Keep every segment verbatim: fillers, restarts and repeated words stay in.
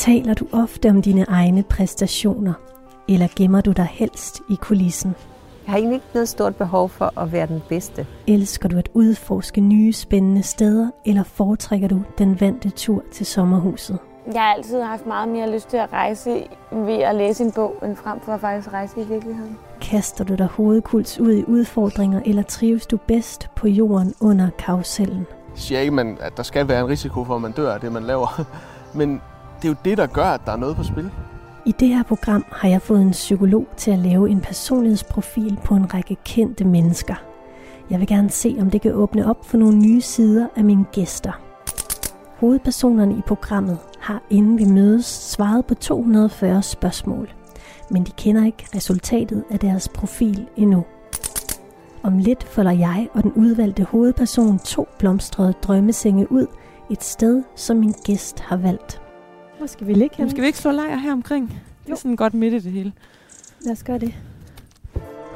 Taler du ofte om dine egne præstationer, eller gemmer du dig helst i kulissen? Jeg har egentlig ikke noget stort behov for at være den bedste. Elsker du at udforske nye spændende steder, eller foretrækker du den vante tur til sommerhuset? Jeg har altid haft meget mere lyst til at rejse ved at læse en bog, end frem for at faktisk rejse i virkeligheden. Kaster du dig hovedkuls ud i udfordringer, eller trives du bedst på jorden under karusellen? Jeg siger ikke, man, at der skal være en risiko for, at man dør af det, man laver, men det er jo det, der gør, at der er noget på spil. I det her program har jeg fået en psykolog til at lave en personlighedsprofil på en række kendte mennesker. Jeg vil gerne se, om det kan åbne op for nogle nye sider af mine gæster. Hovedpersonerne i programmet har, inden vi mødes, svaret på to hundrede og fyrre spørgsmål. Men de kender ikke resultatet af deres profil endnu. Om lidt folder jeg og den udvalgte hovedperson to blomstrede drømmesenge ud et sted, som min gæst har valgt. Hvor skal vi ligge henne? Skal vi ikke slå lejr her omkring? Det er jo sådan godt midt i det hele. Lad os gøre det.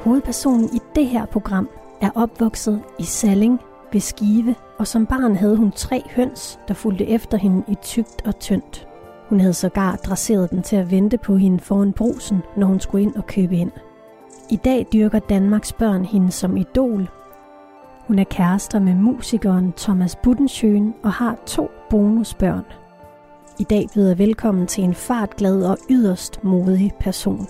Hovedpersonen i det her program er opvokset i Salling ved Skive, og som barn havde hun tre høns, der fulgte efter hende i tykt og tyndt. Hun havde sågar dresseret dem til at vente på hende foran brugsen, når hun skulle ind og købe ind. I dag dyrker Danmarks børn hende som idol. Hun er kærester med musikeren Thomas Buttenschøn og har to bonusbørn. I dag byder jeg velkommen til en fartglad og yderst modig person.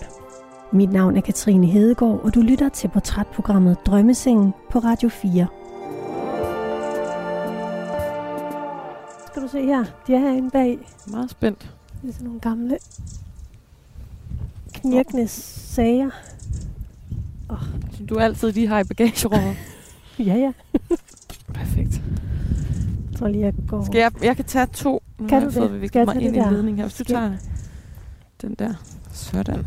Mit navn er Katrine Hedegaard, og du lytter til portrætprogrammet Drømmesengen på Radio fire. Skal du se her? De er herinde bag. Meget spændt. Det er sådan nogle gamle knirkende sager. Oh. Som du altid lige har i bagagerummet. Ja, ja. Perfekt. Jeg tror lige, jeg går... Skal jeg, jeg kan tage to. Nu kan du det? Fået, vi skal mig ind i en ledning her. Hvis du tager den der. Sådan.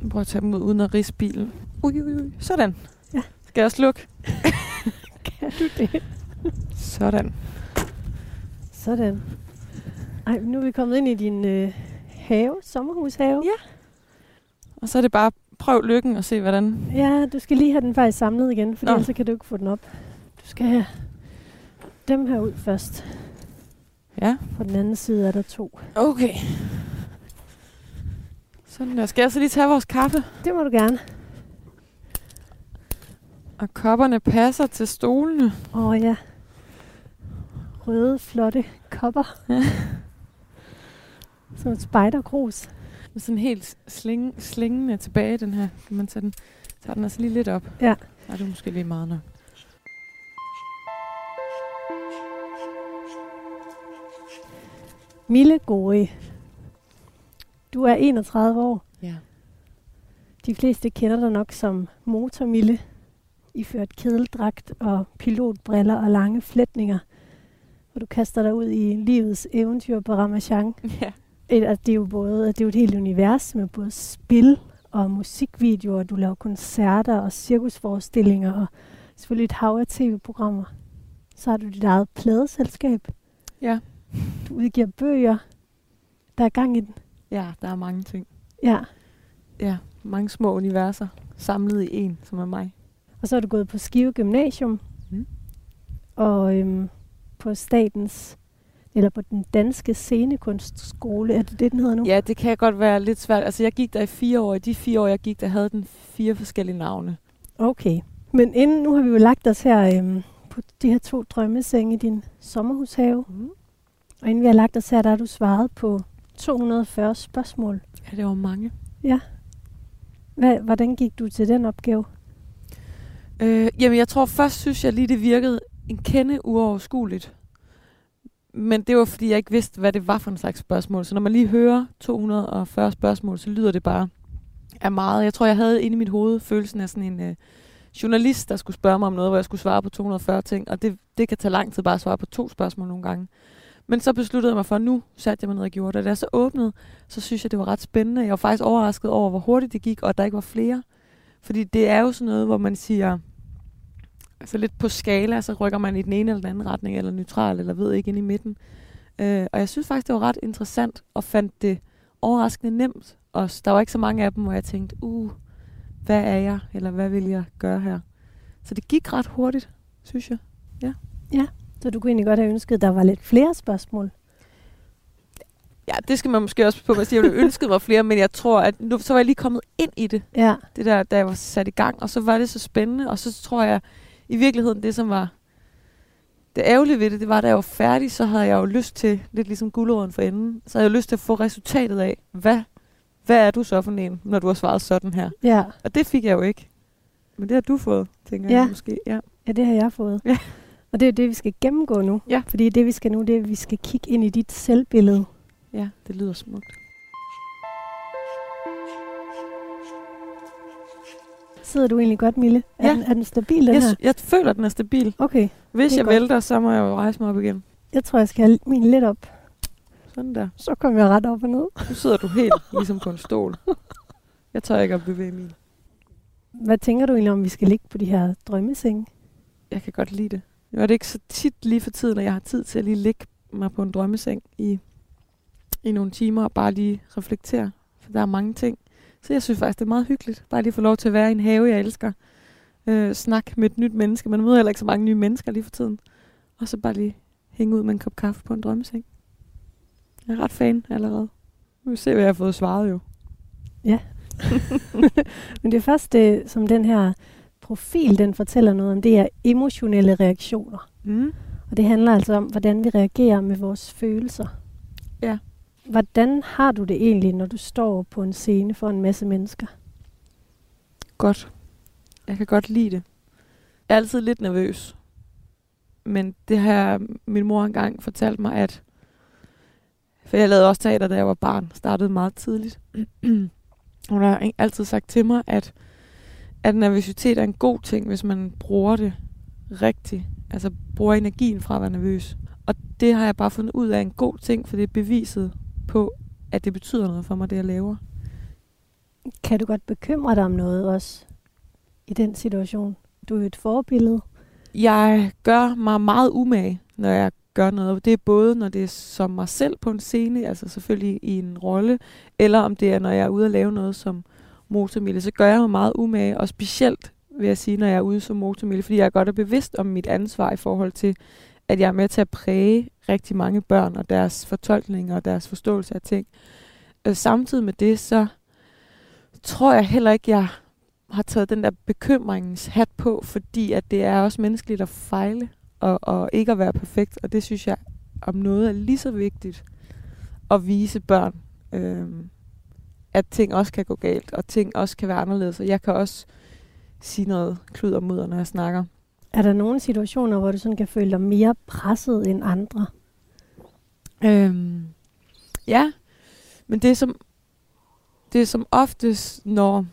Nu prøver jeg at tage dem ud uden at ridse bilen. Ui, ui, ui. Sådan. Ja. Skal jeg slukke? Kan du det? Sådan. Sådan. Ej, nu er vi kommet ind i din øh, have, sommerhushave. Ja. Og så er det bare, prøv lykken og se, hvordan... Ja, du skal lige have den faktisk samlet igen, for ellers kan du ikke få den op. Du skal have dem her ud først. Ja. På den anden side er der to. Okay. Sådan der. Skal jeg så lige tage vores kaffe? Det må du gerne. Og kopperne passer til stolene. Åh oh, ja. Røde, flotte kopper. Ja. Som et spejderkrus. Med sådan helt sling, slingende tilbage, den her. Kan man tage den, tager den altså lige lidt op. Ja. Ej, det er måske lige meget nok. Mille Gori, du er enogtredive år. Ja. De fleste kender dig nok som Motor Mille. I ført kedeldragt og pilotbriller og lange flætninger, hvor du kaster dig ud i livets eventyr på Ramasjang. Ja. Et, det, er jo både, det er jo et helt univers med både spil og musikvideoer. Du laver koncerter og cirkusforestillinger og selvfølgelig et hav af tv-programmer. Så har du dit eget pladeselskab. Ja. Du udgiver bøger. Der er gang i den. Ja, der er mange ting. Ja. Ja, mange små universer samlet i en, som er mig. Og så er du gået på Skive Gymnasium. Mm. Og øhm, på statens, eller på Den Danske Scenekunstskole. Er det det, den hedder nu? Ja, det kan godt være lidt svært. Altså, jeg gik der i fire år. I de fire år, jeg gik der, havde den fire forskellige navne. Okay. Men inden, nu har vi jo lagt os her øhm, på de her to drømmesenge i din sommerhushave. Mm. Og inden vi har lagt os her, der har du svaret på to hundrede og fyrre spørgsmål. Ja, det var mange. Ja. Hva, hvordan gik du til den opgave? Øh, jamen, jeg tror først, synes jeg lige, det virkede en kende uoverskueligt. Men det var, fordi jeg ikke vidste, hvad det var for en slags spørgsmål. Så når man lige hører to hundrede og fyrre spørgsmål, så lyder det bare af meget. Jeg tror, jeg havde inde i mit hoved følelsen af sådan en øh, journalist, der skulle spørge mig om noget, hvor jeg skulle svare på to hundrede og fyrre ting. Og det, det kan tage lang tid bare at svare på to spørgsmål nogle gange. Men så besluttede jeg mig for, at nu satte jeg mig ned og gjorde det. Og da jeg så åbnede, så synes jeg, det var ret spændende. Jeg var faktisk overrasket over, hvor hurtigt det gik, og at der ikke var flere. Fordi det er jo sådan noget, hvor man siger, altså lidt på skala, så rykker man i den ene eller den anden retning, eller neutral, eller ved ikke, ind i midten. Øh, og jeg synes faktisk, det var ret interessant, og fandt det overraskende nemt. Og der var ikke så mange af dem, hvor jeg tænkte, uh, hvad er jeg, eller hvad vil jeg gøre her? Så det gik ret hurtigt, synes jeg. Ja, ja, så du kunne egentlig godt have ønsket, at der var lidt flere spørgsmål. Ja, det skal man måske også på, at jeg ville ønske mig flere, men jeg tror, at nu så var jeg lige kommet ind i det. Ja. Det der, da jeg var sat i gang, og så var det så spændende, og så tror jeg, i virkeligheden, det som var det ærgerlige ved det, det var, da jeg var færdig, så havde jeg jo lyst til, lidt ligesom guldåren for enden, så havde jeg lyst til at få resultatet af, hvad, hvad er du så for en, når du har svaret sådan her? Ja. Og det fik jeg jo ikke. Men det har du fået, tænker ja. jeg måske. Ja. ja, det har jeg fået. Ja. Og det er det, vi skal gennemgå nu. Ja. Fordi det, vi skal nu, det er, vi skal kigge ind i dit selvbillede. Ja, det lyder smukt. Sidder du egentlig godt, Mille? Er, ja. den, er den stabil, den jeg, her? Jeg føler, den er stabil. Okay. Hvis jeg godt. vælter, så må jeg jo rejse mig op igen. Jeg tror, jeg skal have min lidt op. Sådan der. Så kommer jeg ret op og ned. Nu sidder du helt ligesom på en stol. Jeg tør ikke at bevæge min. Hvad tænker du egentlig om, vi skal ligge på de her drømmesenge? Jeg kan godt lide det. Nu er det ikke så tit lige for tiden, at jeg har tid til at lige ligge mig på en drømmeseng i... i nogle timer og bare lige reflektere, for der er mange ting. Så jeg synes faktisk, det er meget hyggeligt. Bare lige få lov til at være i en have, jeg elsker. Øh, snak med et nyt menneske. Man møder heller ikke så mange nye mennesker lige for tiden. Og så bare lige hænge ud med en kop kaffe på en drømmeseng. Jeg er ret fan allerede. Nu vil vi se, hvad jeg har fået svaret jo. Ja. Men det første, som den her profil, den fortæller noget om, det er emotionelle reaktioner. Mm. Og det handler altså om, hvordan vi reagerer med vores følelser. Ja. Hvordan har du det egentlig, når du står på en scene for en masse mennesker? Godt. Jeg kan godt lide det. Jeg er altid lidt nervøs. Men det har min mor engang fortalt mig, at... For jeg lavede også teater, da jeg var barn. Startede meget tidligt. Hun har altid sagt til mig, at, at nervøsitet er en god ting, hvis man bruger det rigtigt. Altså bruger energien fra at være nervøs. Og det har jeg bare fundet ud af en god ting, for det er beviset på, at det betyder noget for mig, det jeg laver. Kan du godt bekymre dig om noget også i den situation? Du er jo et forbillede. Jeg gør mig meget umage, når jeg gør noget. Det er både, når det er som mig selv på en scene, altså selvfølgelig i en rolle, eller om det er, når jeg er ude at lave noget som Motor Mille, så gør jeg mig meget umage, og specielt vil jeg sige, når jeg er ude som Motor Mille, fordi jeg er godt er bevidst om mit ansvar i forhold til, at jeg er med til at præge rigtig mange børn og deres fortolkninger og deres forståelse af ting. Samtidig med det, så tror jeg heller ikke, jeg har taget den der bekymringens hat på, fordi at det er også menneskeligt at fejle og, og ikke at være perfekt. Og det synes jeg om noget er lige så vigtigt at vise børn, øh, at ting også kan gå galt, og ting også kan være anderledes. Og jeg kan også sige noget klud og mudder, når jeg snakker. Er der nogle situationer, hvor du sådan kan føle dig mere presset end andre? Øhm, ja, men det er, som, det er som oftest, når...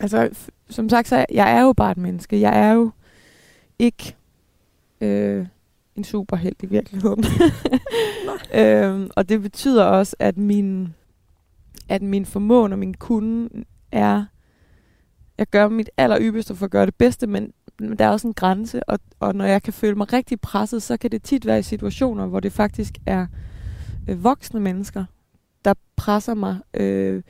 Altså, f- som sagt, så er, jeg er jo bare et menneske. Jeg er jo ikke øh, en superhelt i virkeligheden. øhm, og det betyder også, at min, at min formåen og min kunde er... Jeg gør mit allerypeste for at gøre det bedste, men... Men der er også en grænse, og, og når jeg kan føle mig rigtig presset, så kan det tit være i situationer, hvor det faktisk er øh, voksne mennesker, der presser mig, øh,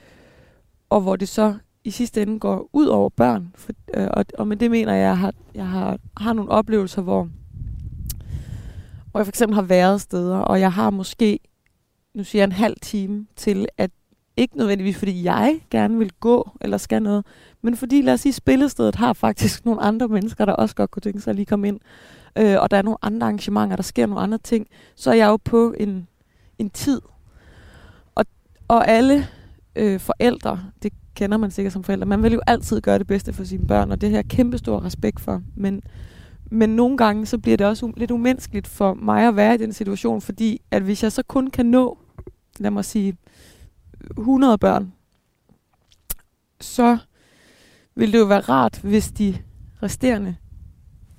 og hvor det så i sidste ende går ud over børn. For, øh, og, og med det mener jeg, at jeg har, jeg har, har nogle oplevelser, hvor, hvor jeg for eksempel har været steder, og jeg har måske, nu siger jeg en halv time til, at ikke nødvendigvis, fordi jeg gerne vil gå eller skal noget, men fordi, lad os sige, spillestedet har faktisk nogle andre mennesker, der også godt kunne tænke sig at lige komme ind. Øh, og der er nogle andre arrangementer, der sker nogle andre ting. Så er jeg jo på en, en tid. Og, og alle øh, forældre, det kender man sikkert som forældre, man vil jo altid gøre det bedste for sine børn, og det har jeg kæmpestor respekt for. Men, men nogle gange, så bliver det også u- lidt umenneskeligt for mig at være i den situation, fordi at hvis jeg så kun kan nå, lad mig sige, hundrede børn, så ville det jo være rart, hvis de resterende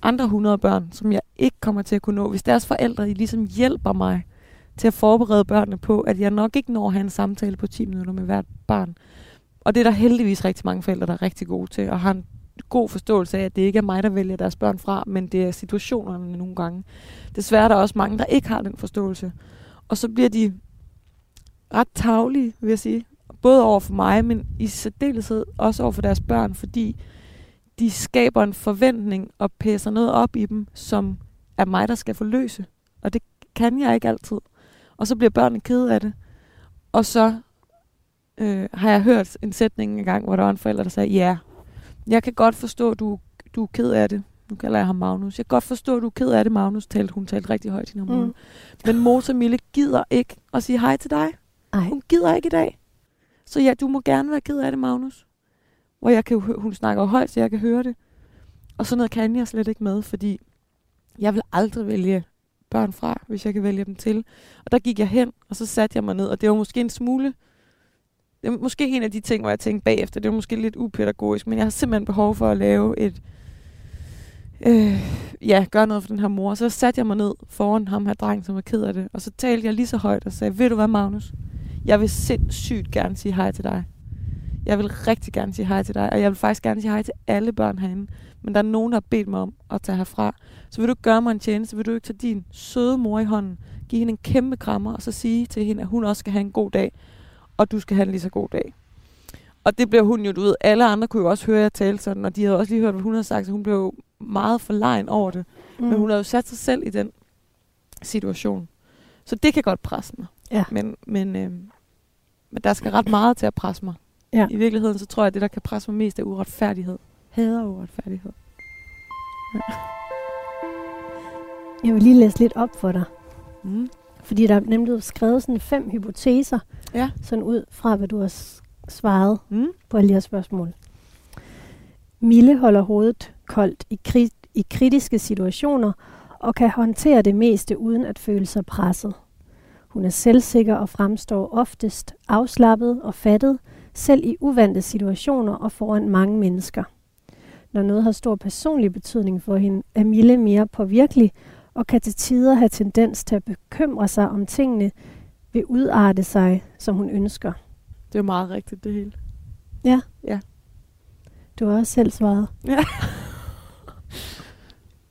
andre hundrede børn, som jeg ikke kommer til at kunne nå, hvis deres forældre ligesom hjælper mig til at forberede børnene på, at jeg nok ikke når at have en samtale på ti minutter med hvert barn. Og det er der heldigvis rigtig mange forældre, der er rigtig gode til, og har en god forståelse af, at det ikke er mig, der vælger deres børn fra, men det er situationerne nogle gange. Desværre er der også mange, der ikke har den forståelse. Og så bliver de ret tavlige, vil jeg sige. Både over for mig, men i særdeleshed også over for deres børn, fordi de skaber en forventning og pæser noget op i dem, som er mig, der skal forløse. Og det kan jeg ikke altid. Og så bliver børnene ked af det. Og så øh, har jeg hørt en sætning en gang, hvor der var en forælder, der sagde, ja, jeg kan godt forstå, du, du er ked af det. Nu kalder jeg ham Magnus. Jeg kan godt forstå, du er ked af det, Magnus. Talte. Hun talte rigtig højt i den her mm. Men Motor Mille gider ikke at sige hej til dig. Ej. Hun gider ikke i dag. Så ja, du må gerne være ked af det, Magnus. Hvor jeg kan, hun snakker højt, så jeg kan høre det. Og sådan noget kan jeg slet ikke med, fordi jeg vil aldrig vælge børn fra, hvis jeg kan vælge dem til. Og der gik jeg hen, og så satte jeg mig ned. Og det var måske en smule... Det var måske en af de ting, hvor jeg tænkte bagefter. Det var måske lidt upædagogisk, men jeg har simpelthen behov for at lave et... Øh, ja, gøre noget for den her mor. Så satte jeg mig ned foran ham her dreng, som var ked af det. Og så talte jeg lige så højt og sagde, ved du hvad, Magnus? Jeg vil sindssygt gerne sige hej til dig. Jeg vil rigtig gerne sige hej til dig. Og jeg vil faktisk gerne sige hej til alle børn herinde. Men der er nogen, der har bedt mig om at tage herfra. Så vil du gøre mig en tjeneste? Vil du ikke tage din søde mor i hånden? Give hende en kæmpe krammer og så sige til hende, at hun også skal have en god dag. Og du skal have en lige så god dag. Og det blev hun jo, du ved. Alle andre kunne jo også høre jeg tale sådan. Og de havde også lige hørt, hvad hun havde sagt. Så hun blev jo meget forlegen over det. Mm. Men hun har jo sat sig selv i den situation. Så det kan godt presse mig. Ja. Men, men, øh, men der skal ret meget til at presse mig. Ja. I virkeligheden, så tror jeg, at det, der kan presse mig mest, er uretfærdighed. Hader uretfærdighed. Ja. Jeg vil lige læse lidt op for dig. Mm. Fordi der er nemlig skrevet sådan fem hypoteser, ja. Sådan ud fra, hvad du har svaret mm. på alle de her spørgsmål. Mille holder hovedet koldt i, kri- i kritiske situationer og kan håndtere det meste uden at føle sig presset. Hun er selvsikker og fremstår oftest afslappet og fattet, selv i uvante situationer og foran mange mennesker. Når noget har stor personlig betydning for hende, er Mille mere påvirkelig og kan til tider have tendens til at bekymre sig om tingene ved udarte sig, som hun ønsker. Det er meget rigtigt, det hele. Ja? Ja. Du har også selv svaret. Ja.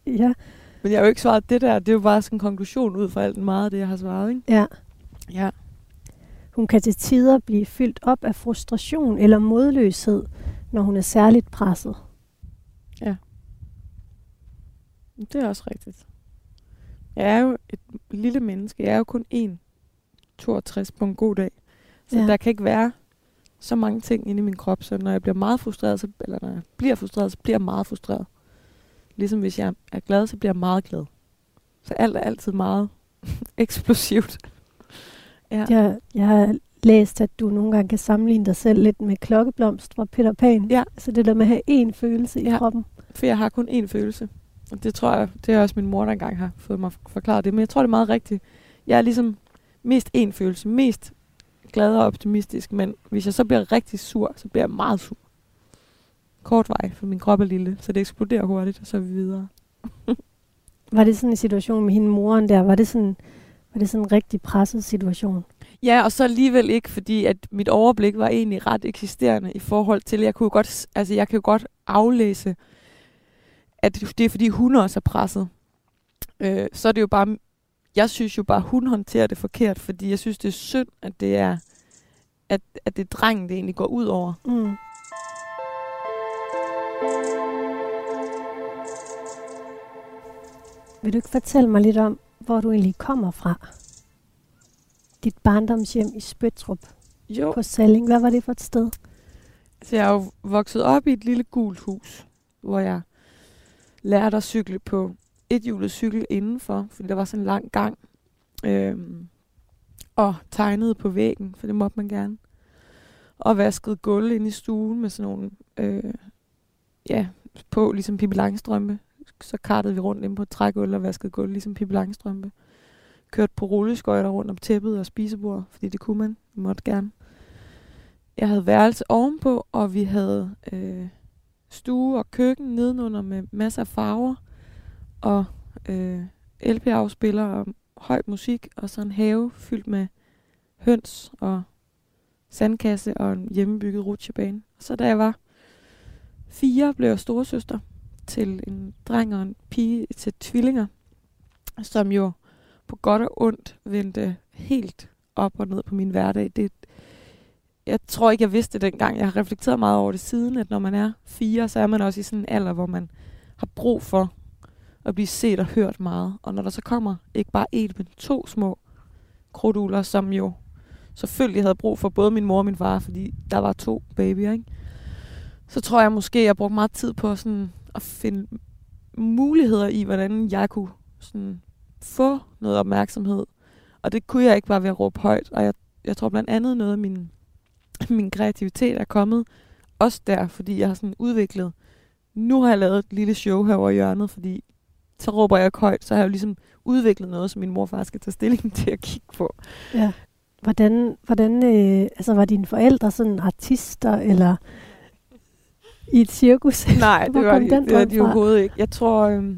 Ja. Men jeg har jo ikke svaret det der. Det er jo bare sådan en konklusion ud fra alt meget af det, jeg har svaret, ikke? Ja. Ja. Hun kan til tider blive fyldt op af frustration eller modløshed, når hun er særligt presset. Ja. Det er også rigtigt. Jeg er jo et lille menneske. Jeg er jo kun en komma toogtres på en god dag. Så ja. Der kan ikke være så mange ting inde i min krop, så når jeg bliver meget frustreret, så, eller når jeg bliver frustreret, så bliver jeg meget frustreret. Ligesom hvis jeg er glad, så bliver jeg meget glad. Så alt er altid meget eksplosivt. Ja. Jeg, jeg har læst, at du nogle gange kan sammenligne dig selv lidt med klokkeblomst fra Peter Pan. Ja. Så det der med at have én følelse ja. I kroppen. For jeg har kun én følelse. Og det tror jeg, det er også min mor, der engang har fået mig forklaret det. Men jeg tror, det er meget rigtigt. Jeg er ligesom mest én følelse. Mest glad og optimistisk. Men hvis jeg så bliver rigtig sur, så bliver jeg meget sur. Kort vej, for min krop er lille. Så det eksploderer hurtigt, og så er vi videre. Var det sådan en situation med hende moren der? Var det sådan... Var det sådan en rigtig presset situation? Ja, og så alligevel ikke, fordi at mit overblik var egentlig ret eksisterende i forhold til, jeg kunne godt, altså jeg kan jo godt aflæse, at det er fordi hun også er presset. Øh, så er det jo bare, jeg synes jo bare, hun håndterer det forkert, fordi jeg synes det er synd, at det er, at, at det er drengen, det egentlig går ud over. Mm. Vil du ikke fortælle mig lidt om, hvor du egentlig kommer fra? Dit barndomshjem i Spøtrup jo. På Salling. Hvad var det for et sted? Så jeg er jo vokset op i et lille gult hus, hvor jeg lærte at cykle på et hjulet cykel indenfor, fordi der var sådan en lang gang, øhm, og tegnede på væggen, for det måtte man gerne. Og vaskede gulv inde i stuen med sådan nogle, øh, ja, på ligesom Pippi Langstrømpe. Så kartede vi rundt inde på et trægulv og vaskede gulv, ligesom Pippi Langstrømpe. Kørte på rulleskøjter rundt om tæppet og spisebordet, fordi det kunne man. Vi måtte gerne. Jeg havde værelse ovenpå, og vi havde øh, stue og køkken nedenunder med masser af farver. Og øh, L P-afspiller og høj musik, og så en have fyldt med høns og sandkasse og en hjemmebygget rutsjebane. Så da jeg var fire, blev jeg storesøster til en dreng og en pige, til tvillinger, som jo på godt og ondt vendte helt op og ned på min hverdag. Det, jeg tror ikke, jeg vidste det dengang. Jeg har reflekteret meget over det siden, at når man er fire, så er man også i sådan en alder, hvor man har brug for at blive set og hørt meget. Og når der så kommer ikke bare et, men to små krudtugler, som jo selvfølgelig havde brug for både min mor og min far, fordi der var to babyer, ikke? Så tror jeg måske, jeg brugte meget tid på sådan at finde muligheder i, hvordan jeg kunne sådan få noget opmærksomhed. Og det kunne jeg ikke bare ved at råbe højt. Og jeg, jeg tror blandt andet noget af min, min kreativitet er kommet også der, fordi jeg har sådan udviklet. Nu har jeg lavet et lille show herovre i hjørnet, fordi så råber jeg ikke højt, så har jeg jo ligesom udviklet noget, som min mor og far skal tage stilling til at kigge på. Ja. Hvordan, hvordan øh, altså var dine forældre sådan artister, eller i et cirkus? Nej, det var de, det var de overhovedet ikke. Jeg tror, øh,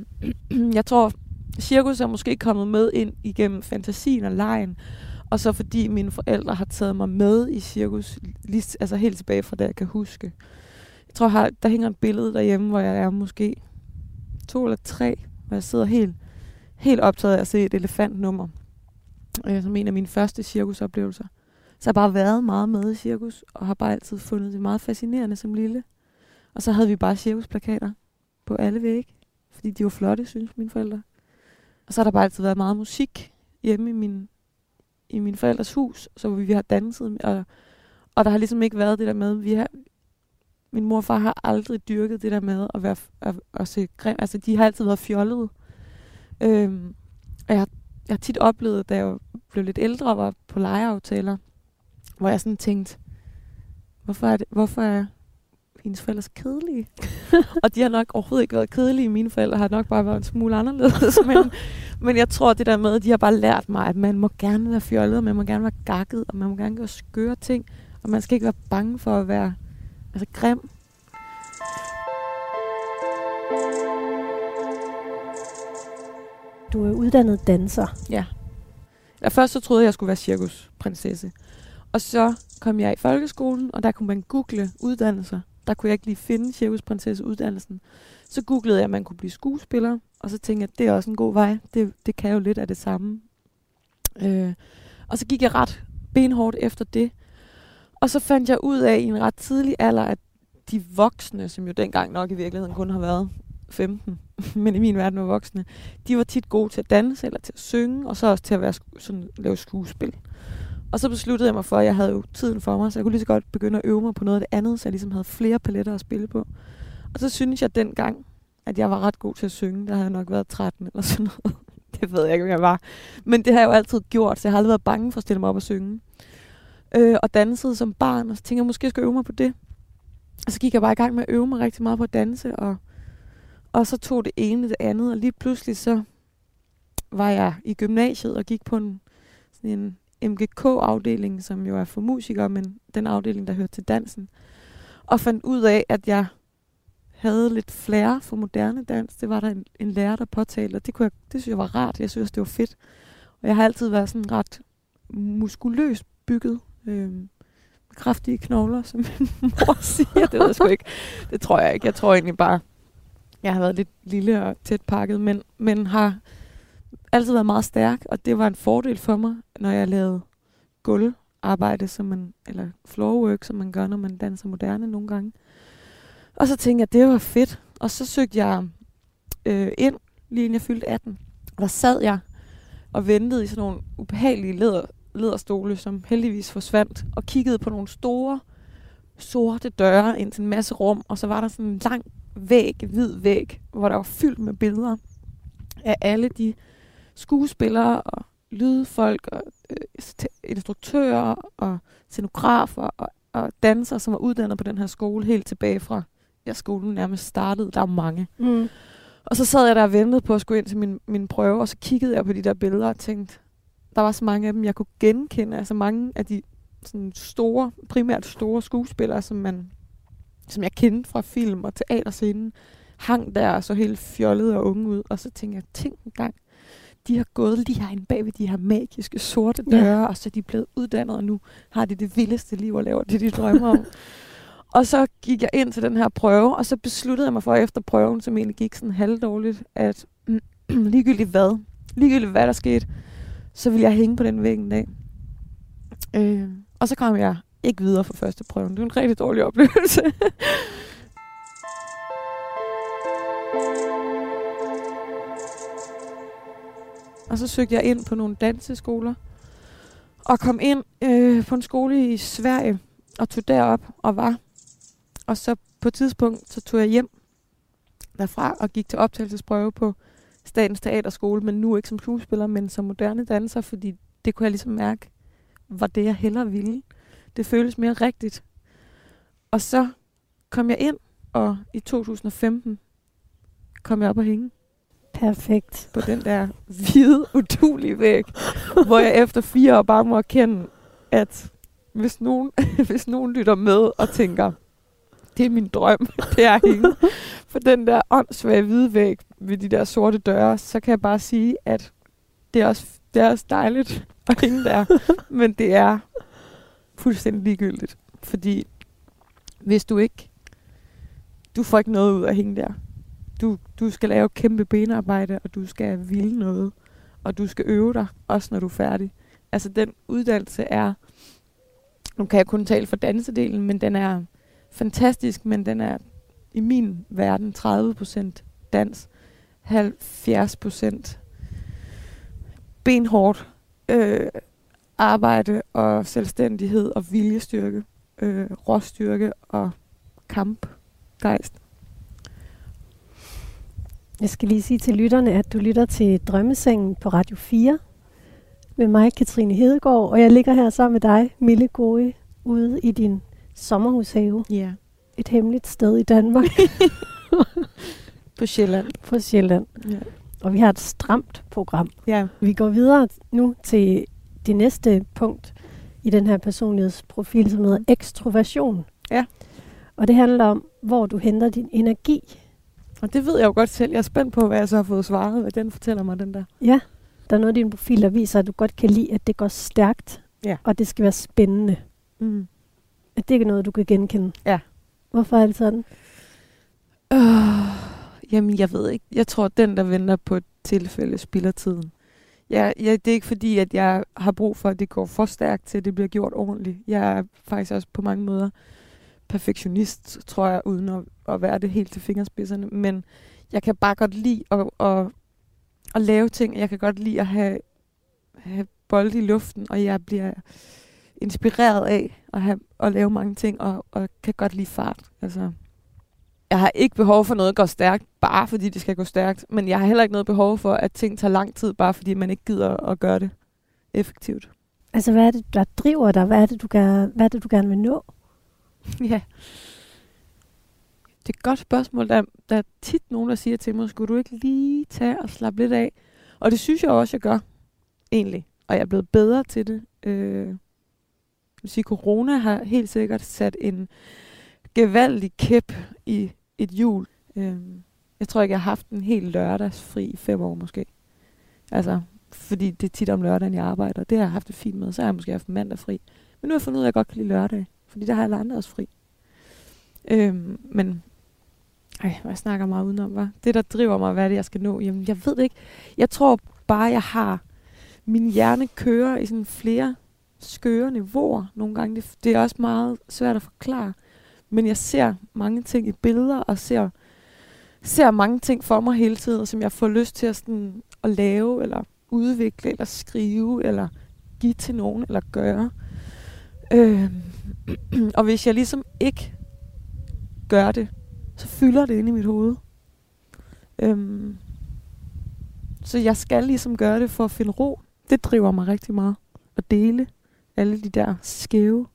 jeg tror, cirkus er måske kommet med ind igennem fantasien og lejen, og så fordi mine forældre har taget mig med i cirkus, lige, altså helt tilbage fra det, jeg kan huske. Jeg tror, der hænger et billede derhjemme, hvor jeg er måske to eller tre, hvor jeg sidder helt, helt optaget af at se et elefantnummer, øh, som en af mine første cirkusoplevelser. Så har jeg bare været meget med i cirkus, og har bare altid fundet det meget fascinerende som lille. Og så havde vi bare cirkusplakater på alle vægge, fordi de var flotte, synes mine forældre. Og så har der bare altid været meget musik hjemme i min, i mine forældres hus, så vi har danset. Og, og der har ligesom ikke været det der med, vi har... Min mor og far har aldrig dyrket det der med at være at, at se grim. Altså, de har altid været fjollede. Øhm, og jeg, jeg har tit oplevet, da jeg blev lidt ældre og var på legeaftaler, hvor jeg sådan tænkte, hvorfor er, det, hvorfor er hendes forældre så kedelige? Og de har nok overhovedet ikke været kedelige. Mine forældre har nok bare været en smule anderledes. Men, men jeg tror, det der med, at de har bare lært mig, at man må gerne være fjollet, og man må gerne være gakket, og man må gerne gøre skøre ting, og man skal ikke være bange for at være... Altså grim. Du er uddannet danser. Ja. Først så troede jeg, jeg skulle være cirkusprinsesse. Og så kom jeg i folkeskolen, og der kunne man google uddannelser. Der kunne jeg ikke lige finde cirkusprinsesseuddannelsen. Så googlede jeg, at man kunne blive skuespiller. Og så tænkte jeg, at det er også en god vej. Det, det kan jo lidt af det samme. Øh. Og så gik jeg ret benhårdt efter det. Og så fandt jeg ud af i en ret tidlig alder, at de voksne, som jo dengang nok i virkeligheden kun har været femten, men i min verden var voksne, de var tit gode til at danse eller til at synge, og så også til at være sku- sådan, lave skuespil. Og så besluttede jeg mig for, at jeg havde jo tiden for mig, så jeg kunne lige så godt begynde at øve mig på noget af det andet, så jeg ligesom havde flere paletter at spille på. Og så synes jeg dengang, at jeg var ret god til at synge. Der havde jeg nok været tretten eller sådan noget. Det ved jeg ikke, om jeg var. Men det har jeg jo altid gjort, så jeg har aldrig været bange for at stille mig op og synge. Øh, og dansede som barn, og så tænkte jeg, måske skal jeg øve mig på det. Og så gik jeg bare i gang med at øve mig rigtig meget på at danse, og, og så tog det ene det andet, og lige pludselig så var jeg i gymnasiet og gik på en, sådan en M G K-afdeling, som jo er for musikere, men den afdeling, der hører til dansen, og fandt ud af, at jeg havde lidt flair for moderne dans. Det var der en, en lærer, der påtalte, og det, kunne jeg, det synes jeg var rart, jeg synes, det var fedt. Og jeg har altid været sådan ret muskuløst bygget, Øhm, kraftige knogler, som min mor siger. Det ved jeg sgu ikke. Det tror jeg ikke. Jeg tror egentlig bare, jeg har været lidt lille og tæt pakket, men, men har altid været meget stærk, og det var en fordel for mig, når jeg lavede gulvarbejde, som man, eller floorwork, som man gør, når man danser moderne nogle gange. Og så tænkte jeg, det var fedt. Og så søgte jeg øh, ind, lige inden jeg fyldte atten. Og der sad jeg og ventede i sådan nogle ubehagelige læder læderstole, som heldigvis forsvandt, og kiggede på nogle store, sorte døre ind til en masse rum, og så var der sådan en lang væg, hvid væg, hvor der var fyldt med billeder af alle de skuespillere og lydfolk og øh, instruktører og scenografer og, og dansere, som var uddannet på den her skole helt tilbage fra, ja, skolen nærmest startede. Der var mange. Mm. Og så sad jeg der og ventede på at skulle ind til min, min prøve, og så kiggede jeg på de der billeder og tænkte, der var så mange af dem, jeg kunne genkende. Altså mange af de sådan store, primært store skuespillere, som, man, som jeg kendte fra film og teaterscenen, hang der og så helt fjollet og unge ud. Og så tænkte jeg, tænk en gang, de har gået lige herinde bag ved de her magiske sorte døre, ja, og så er de blevet uddannet, og nu har de det vildeste liv og laver det, de drømmer om. Og så gik jeg ind til den her prøve, og så besluttede jeg mig for, efter prøven, som egentlig gik sådan halvdårligt, at mm, ligegyldigt hvad, ligegyldigt hvad der skete, så ville jeg hænge på den væg en dag. Øh, og så kom jeg ikke videre fra første prøve. Det var en rigtig dårlig oplevelse. Og så søgte jeg ind på nogle danseskoler, og kom ind øh, på en skole i Sverige og tog derop og var. Og så på et tidspunkt, så tog jeg hjem derfra og gik til optagelsesprøve på Statens Teaterskole, men nu ikke som skuespiller, men som moderne danser, fordi det kunne jeg ligesom mærke, var det jeg hellere ville. Det føles mere rigtigt. Og så kom jeg ind, og i to tusind og femten kom jeg op og hænge. Perfekt. På den der hvide, udulige væg, hvor jeg efter fire år bare må erkende, at hvis nogen, hvis nogen lytter med og tænker, det er min drøm, det er hænge. For den der åndssvage hvide væg ved de der sorte døre, så kan jeg bare sige, at det er også, det er også dejligt at hænge der. Men det er fuldstændig ligegyldigt, fordi hvis du ikke, du får ikke noget ud af at hænge der. Du, du skal lave kæmpe benarbejde, og du skal ville noget, og du skal øve dig, også når du er færdig. Altså den uddannelse er, nu kan jeg kun tale for dansedelen, men den er fantastisk, men den er i min verden tredive procent dans, halvfjerds procent benhårdt øh, arbejde og selvstændighed og viljestyrke, øh, råstyrke og kampgejst. Jeg skal lige sige til lytterne, at du lytter til Drømmesengen på Radio fire med mig, Katrine Hedegaard, og jeg ligger her sammen med dig, Mille Gori, ude i din sommerhushave. Ja. Et hemmeligt sted i Danmark. På Sjælland. På Sjælland. Ja. Og vi har et stramt program. Ja. Vi går videre nu til det næste punkt i den her personlighedsprofil, som hedder ekstroversion. Ja. Og det handler om, hvor du henter din energi. Og det ved jeg jo godt selv. Jeg er spændt på, hvad jeg så har fået svaret, hvad den fortæller mig, den der. Ja, der er noget i din profil, der viser, at du godt kan lide, at det går stærkt, ja, og det skal være spændende. Mm. At det ikke er noget, du kan genkende. Ja. Hvorfor er det sådan? Øh, jamen, jeg ved ikke. Jeg tror, at den, der venter på et tilfælde, spilder tiden. Jeg, jeg, det er ikke fordi, at jeg har brug for, at det går for stærkt til, at det bliver gjort ordentligt. Jeg er faktisk også på mange måder perfektionist, tror jeg, uden at, at være det helt til fingerspidserne. Men jeg kan bare godt lide at, at, at lave ting. Jeg kan godt lide at have, have bolde i luften, og jeg bliver inspireret af at, have, at lave mange ting, og, og kan godt lide fart. Altså, jeg har ikke behov for noget, der går stærkt, bare fordi det skal gå stærkt. Men jeg har heller ikke noget behov for, at ting tager lang tid, bare fordi man ikke gider at gøre det effektivt. Altså, hvad er det, der driver dig? Hvad er det, du gerne, hvad er det, du gerne vil nå? Ja, det er et godt spørgsmål. Der, der er tit nogen, der siger til mig, skulle du ikke lige tage og slappe lidt af? Og det synes jeg også, jeg gør, egentlig. Og jeg er blevet bedre til det. Øh, jeg vil sige, corona har helt sikkert sat en gevaldig kæp i et hjul. Øh, jeg tror ikke, jeg har haft en hel lørdagsfri i fem år måske. Altså, fordi det er tit om lørdagen, jeg arbejder. Det har jeg haft det fint med. Så har jeg måske haft mandag fri. Men nu har jeg fundet ud af, at jeg godt kan lide lørdag. Fordi der har alle andre også fri. Øhm, men, ej, jeg snakker meget udenom, hva'? Det, der driver mig, hvad det, jeg skal nå? Jamen, jeg ved det ikke. Jeg tror bare, jeg har... Min hjerne kører i sådan flere skøre niveauer nogle gange. Det, det er også meget svært at forklare. Men jeg ser mange ting i billeder, og ser, ser mange ting for mig hele tiden, som jeg får lyst til at, sådan, at lave, eller udvikle, eller skrive, eller give til nogen, eller gøre. Øhm. Og hvis jeg ligesom ikke gør det, så fylder det inde i mit hoved. Øhm, så jeg skal ligesom gøre det for at finde ro. Det driver mig rigtig meget. At dele alle de der skæve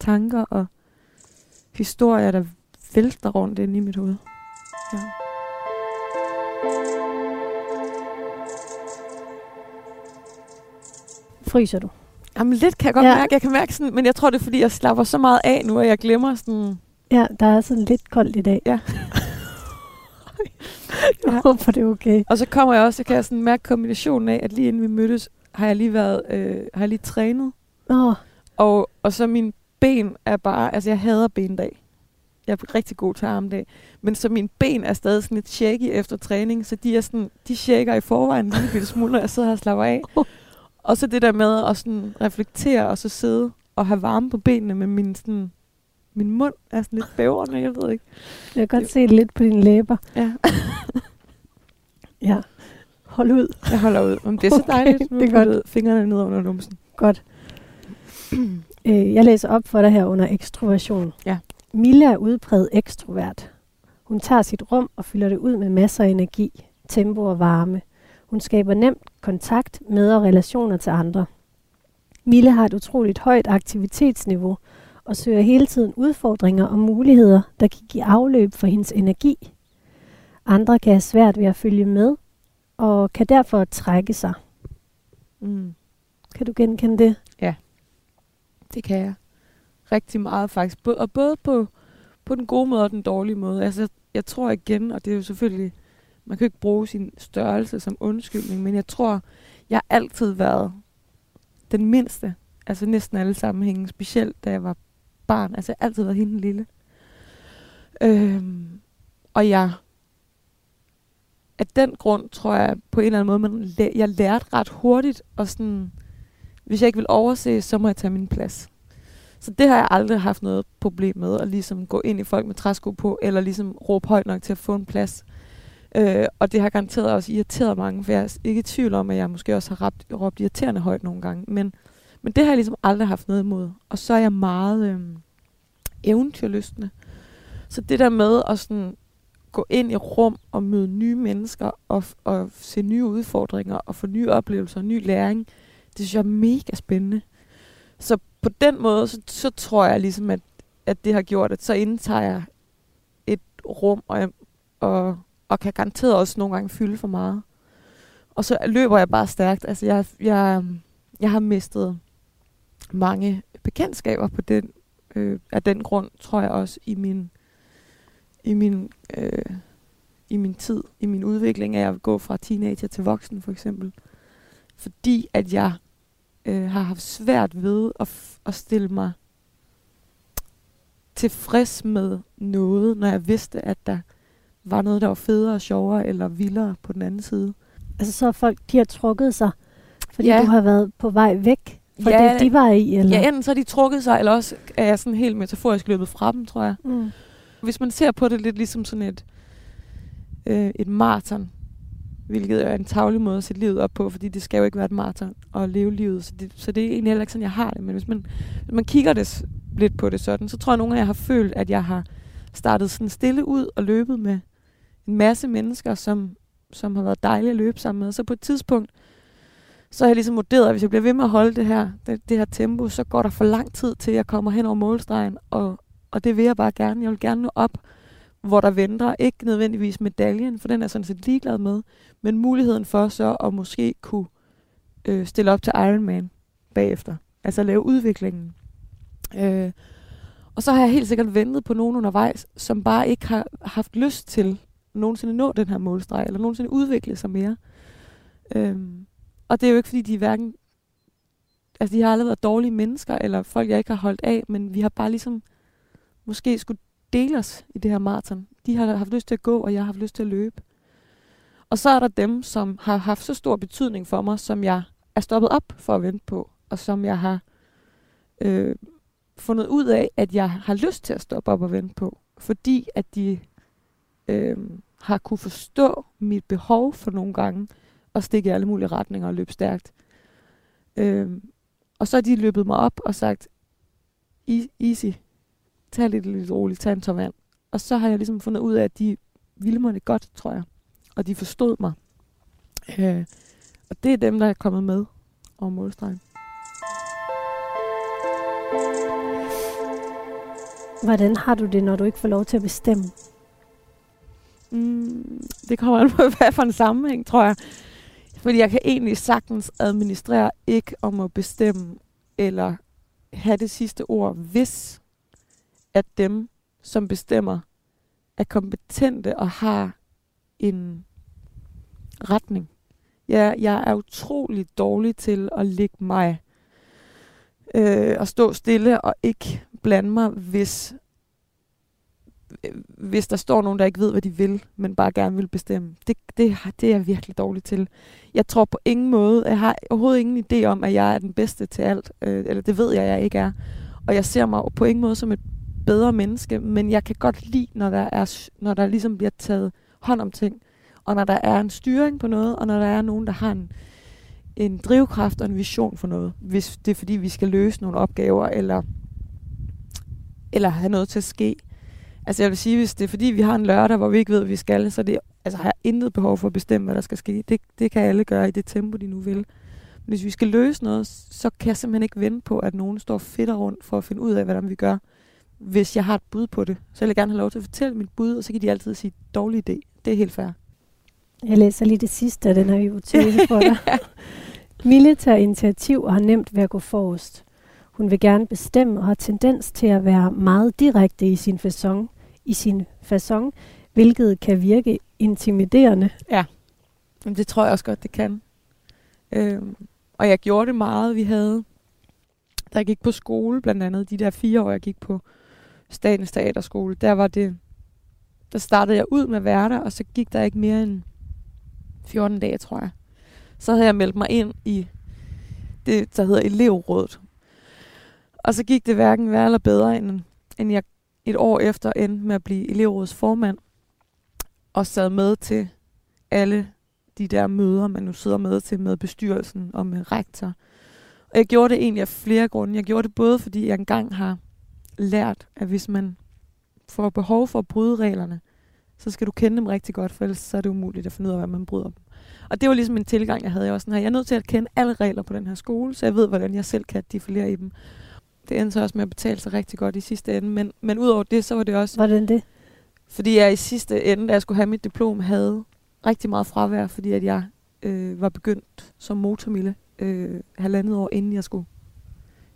tanker og historier, der vælter rundt inde i mit hoved. Ja. Fryser du? Jamen lidt kan jeg godt ja. mærke, jeg kan mærke sådan, men jeg tror det er fordi, jeg slapper så meget af nu, at jeg glemmer sådan... Ja, der er sådan lidt koldt i dag. Ja. Jeg ja. håber, det er okay. Og så kommer jeg også, jeg kan sådan mærke kombinationen af, at lige inden vi mødtes, har jeg lige været, øh, har jeg lige trænet. Oh. Og, og så mine ben er bare, altså jeg hader bendag. Jeg er rigtig god til armdag. Men så mine ben er stadig sådan lidt shaky efter træning, så de er sådan, de shaker i forvejen en lille smule, når jeg sidder her og slapper af. Oh. Og så det der med at sådan reflektere, og så sidde og have varme på benene, men min, sådan, min mund er sådan lidt bævrende, jeg ved ikke. Jeg kan godt se lidt på dine læber. Ja. Ja. Hold ud. Jeg holder ud. Men det er så dejligt. Okay, det er godt. Fingrene ned under numsen. Godt. Jeg læser op for dig her under ekstroversion. Ja. Mille er udpræget ekstrovert. Hun tager sit rum og fylder det ud med masser af energi, tempo og varme. Hun skaber nemt kontakt med og relationer til andre. Mille har et utroligt højt aktivitetsniveau og søger hele tiden udfordringer og muligheder, der kan give afløb for hendes energi. Andre kan have svært ved at følge med og kan derfor trække sig. Mm. Kan du genkende det? Ja, det kan jeg. Rigtig meget faktisk. B- og både på, på den gode måde og den dårlige måde. Altså, jeg, jeg tror igen, og det er jo selvfølgelig... Man kan ikke bruge sin størrelse som undskyldning, men jeg tror, jeg har altid været den mindste. Altså næsten alle sammenhænge, specielt da jeg var barn. Altså jeg har altid været hende lille. Øhm, og jeg... Af den grund tror jeg på en eller anden måde, man læ- jeg lærte ret hurtigt, og sådan, hvis jeg ikke vil overse, så må jeg tage min plads. Så det har jeg aldrig haft noget problem med, at ligesom gå ind i folk med træsko på, eller ligesom råbe højt nok til at få en plads. Øh, og det har garanteret også irriteret mange, for jeg er ikke i tvivl om, at jeg måske også har rabt, råbt irriterende højt nogle gange. Men, men det har jeg ligesom aldrig haft noget imod. Og så er jeg meget øh, eventyrlystende. Så det der med at sådan... gå ind i rum og møde nye mennesker og, f- og se nye udfordringer og få nye oplevelser og ny læring, det synes jeg er mega spændende. Så på den måde, så, så tror jeg ligesom, at, at det har gjort, at så indtager jeg et rum og, og, og kan garanteret også nogle gange fylde for meget. Og så løber jeg bare stærkt. Altså jeg, jeg, jeg har mistet mange bekendtskaber på den, øh, af den grund, tror jeg også i min I min, øh, i min tid, i min udvikling af at gå fra teenager til voksen for eksempel. Fordi at jeg øh, har haft svært ved at, f- at stille mig tilfreds med noget, når jeg vidste, at der var noget, der var federe og sjovere eller vildere på den anden side. Altså så folk, de har trukket sig, fordi ja. Du har været på vej væk fra ja, det, de var i? Eller? Ja, enten så har de trukket sig, eller også er jeg sådan helt metaforisk løbet fra dem, tror jeg. Mm. Hvis man ser på det lidt ligesom sådan et, øh, et maraton, hvilket er en tarvelig måde at sætte livet op på, fordi det skal jo ikke være et maraton at leve livet, så det, så det er egentlig heller ikke sådan, jeg har det. Men hvis man, hvis man kigger det lidt på det sådan, så tror jeg, at nogle af jer har følt, at jeg har startet sådan stille ud og løbet med en masse mennesker, som, som har været dejlige at løbe sammen med. Så på et tidspunkt, så har jeg ligesom vurderet, at hvis jeg bliver ved med at holde det her, det, det her tempo, så går der for lang tid til, at jeg kommer hen over målstregen og Og det vil jeg bare gerne. Jeg vil gerne nå op, hvor der venter. Ikke nødvendigvis medaljen, for den er sådan set ligeglad med. Men muligheden for så at måske kunne øh, stille op til Ironman bagefter. Altså lave udviklingen. Øh. Og så har jeg helt sikkert ventet på nogen undervejs, som bare ikke har haft lyst til nogensinde nå den her målstreg, eller nogensinde udvikle sig mere. Øh. Og det er jo ikke fordi, de hverken... Altså de har aldrig været dårlige mennesker, eller folk, jeg ikke har holdt af, men vi har bare ligesom... Måske skulle dele os i det her maraton. De har haft lyst til at gå, og jeg har haft lyst til at løbe. Og så er der dem, som har haft så stor betydning for mig, som jeg er stoppet op for at vente på, og som jeg har øh, fundet ud af, at jeg har lyst til at stoppe op og vente på. Fordi at de øh, har kunne forstå mit behov for nogle gange, og stikke i alle mulige retninger og løbe stærkt. Øh, og så har de løbet mig op og sagt, easy. Tag lidt, lidt roligt, tag en tår vand. Og så har jeg ligesom fundet ud af, at de ville mig det godt, tror jeg. Og de forstod mig. Øh, og det er dem, der er kommet med over målstregen. Hvordan har du det, når du ikke får lov til at bestemme? Mm, det kommer an på, hvad for en sammenhæng, tror jeg. Fordi jeg kan egentlig sagtens administrere ikke om at bestemme, eller have det sidste ord, hvis... at dem, som bestemmer, er kompetente og har en retning. Ja, jeg er utrolig dårlig til at ligge mig øh, og stå stille og ikke blande mig, hvis, øh, hvis der står nogen, der ikke ved, hvad de vil, men bare gerne vil bestemme. Det, det, det er jeg virkelig dårlig til. Jeg tror på ingen måde, jeg har overhovedet ingen idé om, at jeg er den bedste til alt, øh, eller det ved jeg, jeg ikke er. Og jeg ser mig på ingen måde som et bedre menneske, men jeg kan godt lide, når der, er, når der ligesom bliver taget hånd om ting, og når der er en styring på noget, og når der er nogen, der har en, en drivkraft og en vision for noget, hvis det er fordi, vi skal løse nogle opgaver, eller, eller have noget til at ske. Altså jeg vil sige, hvis det er fordi, vi har en lørdag, hvor vi ikke ved, hvad vi skal, så det, altså, har jeg intet behov for at bestemme, hvad der skal ske. Det, det kan alle gøre i det tempo, de nu vil. Men hvis vi skal løse noget, så kan jeg simpelthen ikke vente på, at nogen står fedt rundt for at finde ud af, hvordan vi gør. Hvis jeg har et bud på det, så vil jeg gerne have lov til at fortælle mit bud, og så kan de altid sige, dårlig idé. Det er helt fair. Jeg læser lige det sidste, den har vi jo tøjet for dig. Ja. Mille tager initiativ og har nemt ved at gå forrest. Hun vil gerne bestemme og har tendens til at være meget direkte i sin facon, i sin facon, hvilket kan virke intimiderende. Ja, men det tror jeg også godt, det kan. Øhm, og jeg gjorde det meget. Vi havde, da jeg gik på skole, blandt andet de der fire år, jeg gik på Statens Teaterskole, der var det, der startede jeg ud med værter, og så gik der ikke mere end fjorten dage, tror jeg. Så havde jeg meldt mig ind i det, der hedder elevrådet. Og så gik det hverken værre eller bedre, end, end jeg et år efter endte med at blive elevrådets formand, og sad med til alle de der møder, man nu sidder med til, med bestyrelsen og med rektor. Og jeg gjorde det egentlig af flere grunde. Jeg gjorde det både, fordi jeg engang har lært, at hvis man får behov for at bryde reglerne, så skal du kende dem rigtig godt, for ellers så er det umuligt at finde ud af, hvad man bryder dem. Og det var ligesom en tilgang, jeg havde også sådan her. Jeg er nødt til at kende alle regler på den her skole, så jeg ved, hvordan jeg selv kan defilere i dem. Det endte så også med at betale sig rigtig godt i sidste ende, men, men udover det, så var det også... Hvordan det? Fordi jeg i sidste ende, da jeg skulle have mit diplom, havde rigtig meget fravær, fordi at jeg øh, var begyndt som Motor Mille øh, halvandet år, inden jeg skulle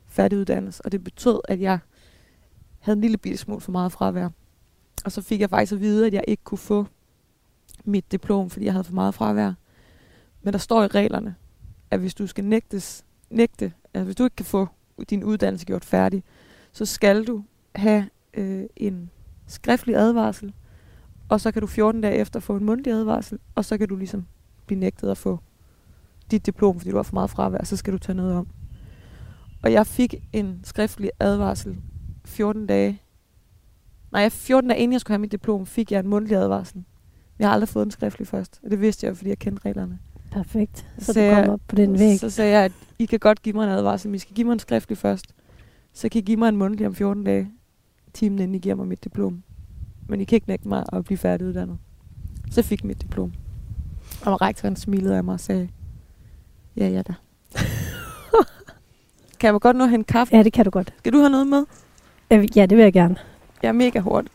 færdiguddannes. Og det betød, at jeg havde en lille bitte smule for meget fravær. Og så fik jeg faktisk at vide, at jeg ikke kunne få mit diplom, fordi jeg havde for meget fravær. Men der står i reglerne, at hvis du skal nægtes, nægte, altså hvis du ikke kan få din uddannelse gjort færdig, så skal du have øh, en skriftlig advarsel, og så kan du fjorten dage efter få en mundtlig advarsel, og så kan du ligesom blive nægtet at få dit diplom, fordi du har for meget fravær, så skal du tage noget om. Og jeg fik en skriftlig advarsel fjorten dage, nej, fjorten dage inden jeg skulle have mit diplom, fik jeg en mundtlig advarsel. Jeg har aldrig fået en skriftlig først, og det vidste jeg, fordi jeg kendte reglerne. Perfekt, så, så du kom op på den væg. Så sagde jeg, at I kan godt give mig en advarsel, men I skal give mig en skriftlig først. Så kan I give mig en mundtlig om fjorten dage, timen inden I giver mig mit diplom. Men I kan ikke nægte mig at blive færdiguddannet. Så fik jeg mit diplom. Og rektoren smilede af mig og sagde, ja, ja da. Kan jeg godt nå at hente kaffe? Ja, det kan du godt. Skal du have noget med? Ja, det vil jeg gerne. Jeg er mega hurtig.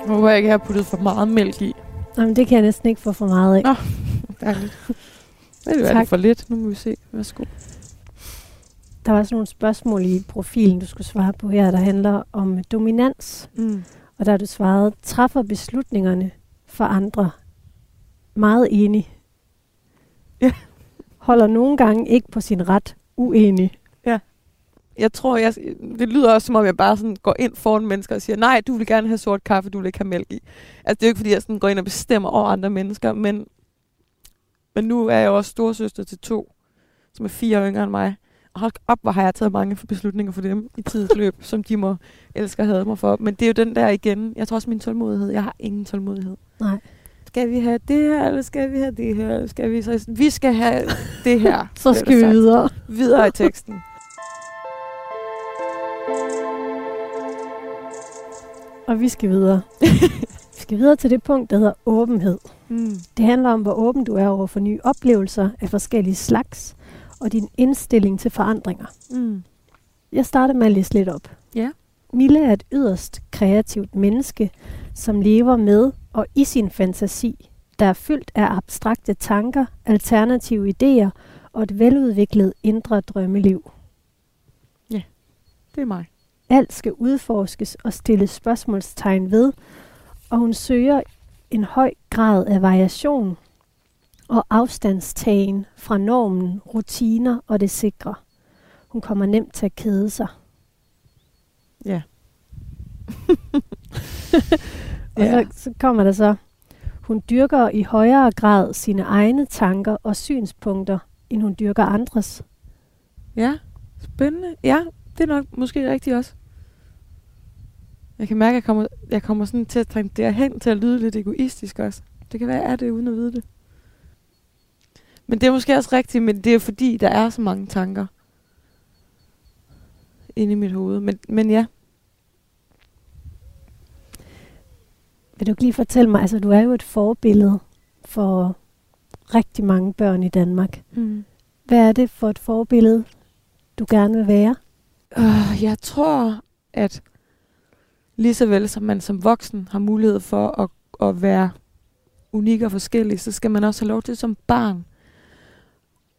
Jeg håber, jeg ikke har puttet for meget mælk i. Jamen, det kan jeg næsten ikke få for meget af. Nå, dejligt. Det er det for lidt. Nu må vi se. Værsgo. Der var sådan nogle spørgsmål i profilen, du skulle svare på her, der handler om dominans. Mm. Og der har du svaret, træffer beslutningerne for andre. Meget enig. Ja. Holder nogle gange ikke på sin ret. Uenig. Ja. Jeg tror, jeg, det lyder også, som om jeg bare sådan går ind foran mennesker og siger, nej, du vil gerne have sort kaffe, du vil ikke have mælk i. Altså, det er jo ikke, fordi jeg sådan går ind og bestemmer over andre mennesker, men, men nu er jeg også storesøster til to, som er fire år yngre end mig. Og hold op, hvor har jeg taget mange beslutninger for dem i tidens løb, som de må elske og have mig for. Men det er jo den der igen. Jeg tror også min tålmodighed. Jeg har ingen tålmodighed. Nej. Skal vi have det her, eller skal vi have det her? Skal vi, så, vi skal have det her. Så skal vi videre. Videre i teksten. Og vi skal videre. Vi skal videre til det punkt, der hedder åbenhed. Mm. Det handler om, hvor åben du er over for nye oplevelser af forskellige slags, og din indstilling til forandringer. Mm. Jeg starter med at læse lidt op. Yeah. Mille er et yderst kreativt menneske, som lever med og i sin fantasi, der er fyldt af abstrakte tanker, alternative idéer og et veludviklet indre drømmeliv. Ja, yeah. Det er mig. Alt skal udforskes og stilles spørgsmålstegn ved, og hun søger en høj grad af variation og afstandstagen fra normen, rutiner og det sikre. Hun kommer nemt til at kede sig. Ja. Og ja. Så, så kommer der så. Hun dyrker i højere grad sine egne tanker og synspunkter, end hun dyrker andres. Ja, spændende. Ja, det er nok måske rigtigt også. Jeg kan mærke, at jeg kommer, jeg kommer sådan til at trænge derhen til at lyde lidt egoistisk også. Det kan være, at jeg er det uden at vide det. Men det er måske også rigtigt, men det er fordi, der er så mange tanker inde i mit hoved. Men, men ja. Vil du lige fortælle mig, altså du er jo et forbillede for rigtig mange børn i Danmark. Mm. Hvad er det for et forbillede, du gerne vil være? Uh, jeg tror, at lige så vel som man som voksen har mulighed for at, at være unik og forskellig, så skal man også have lov til som barn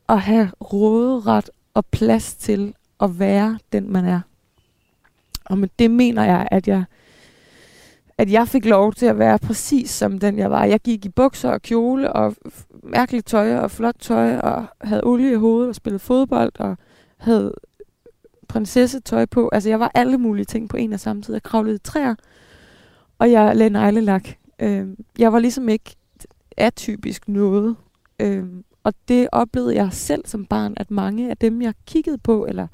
at have råderet og plads til at være den, man er. Og med det mener jeg, at jeg at jeg fik lov til at være præcis som den, jeg var. Jeg gik i bukser og kjole og mærkeligt tøj og flot tøj og havde olie i hovedet og spillede fodbold og havde prinsessetøj på. Altså, jeg var alle mulige ting på en og samme tid. Jeg kravlede i træer, og jeg lagde neglelak. Øh, jeg var ligesom ikke atypisk noget. Øh, og det oplevede jeg selv som barn, at mange af dem, jeg kiggede på, eller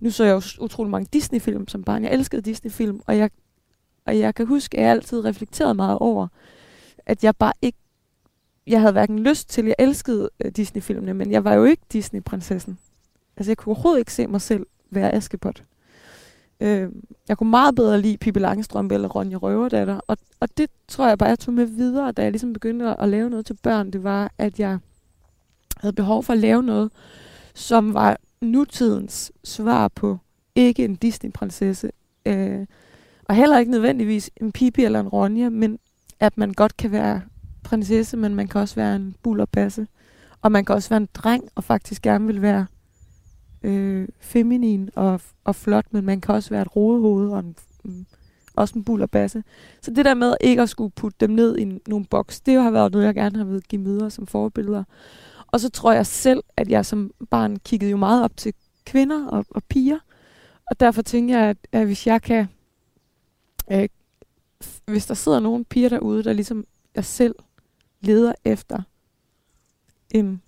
nu så jeg jo utrolig mange Disney-film som barn. Jeg elskede Disney-film, og jeg Og jeg kan huske, at jeg altid reflekterede meget over, at jeg bare ikke... Jeg havde hverken lyst til, jeg elskede Disney-filmene, men jeg var jo ikke Disney-prinsessen. Altså, jeg kunne overhovedet ikke se mig selv være Askepot. Øh, jeg kunne meget bedre lide Pippi Langstrømpe eller Ronja Røverdatter, og, og det tror jeg bare, jeg tog med videre, da jeg ligesom begyndte at lave noget til børn. Det var, at jeg havde behov for at lave noget, som var nutidens svar på ikke en Disney-prinsesse, øh, og heller ikke nødvendigvis en Pippi eller en Ronja, men at man godt kan være prinsesse, men man kan også være en bullerbasse. Og man kan også være en dreng, og faktisk gerne vil være øh, feminin og, og flot, men man kan også være et rodehoved og en, mm, også en bullerbasse. Så det der med ikke at skulle putte dem ned i nogle boks, det har været noget, jeg gerne har villet give videre som forbilleder. Og så tror jeg selv, at jeg som barn kiggede jo meget op til kvinder og, og piger, og derfor tænker jeg, at, at hvis jeg kan... Øh, hvis der sidder nogle piger derude, der ligesom jeg selv leder efter en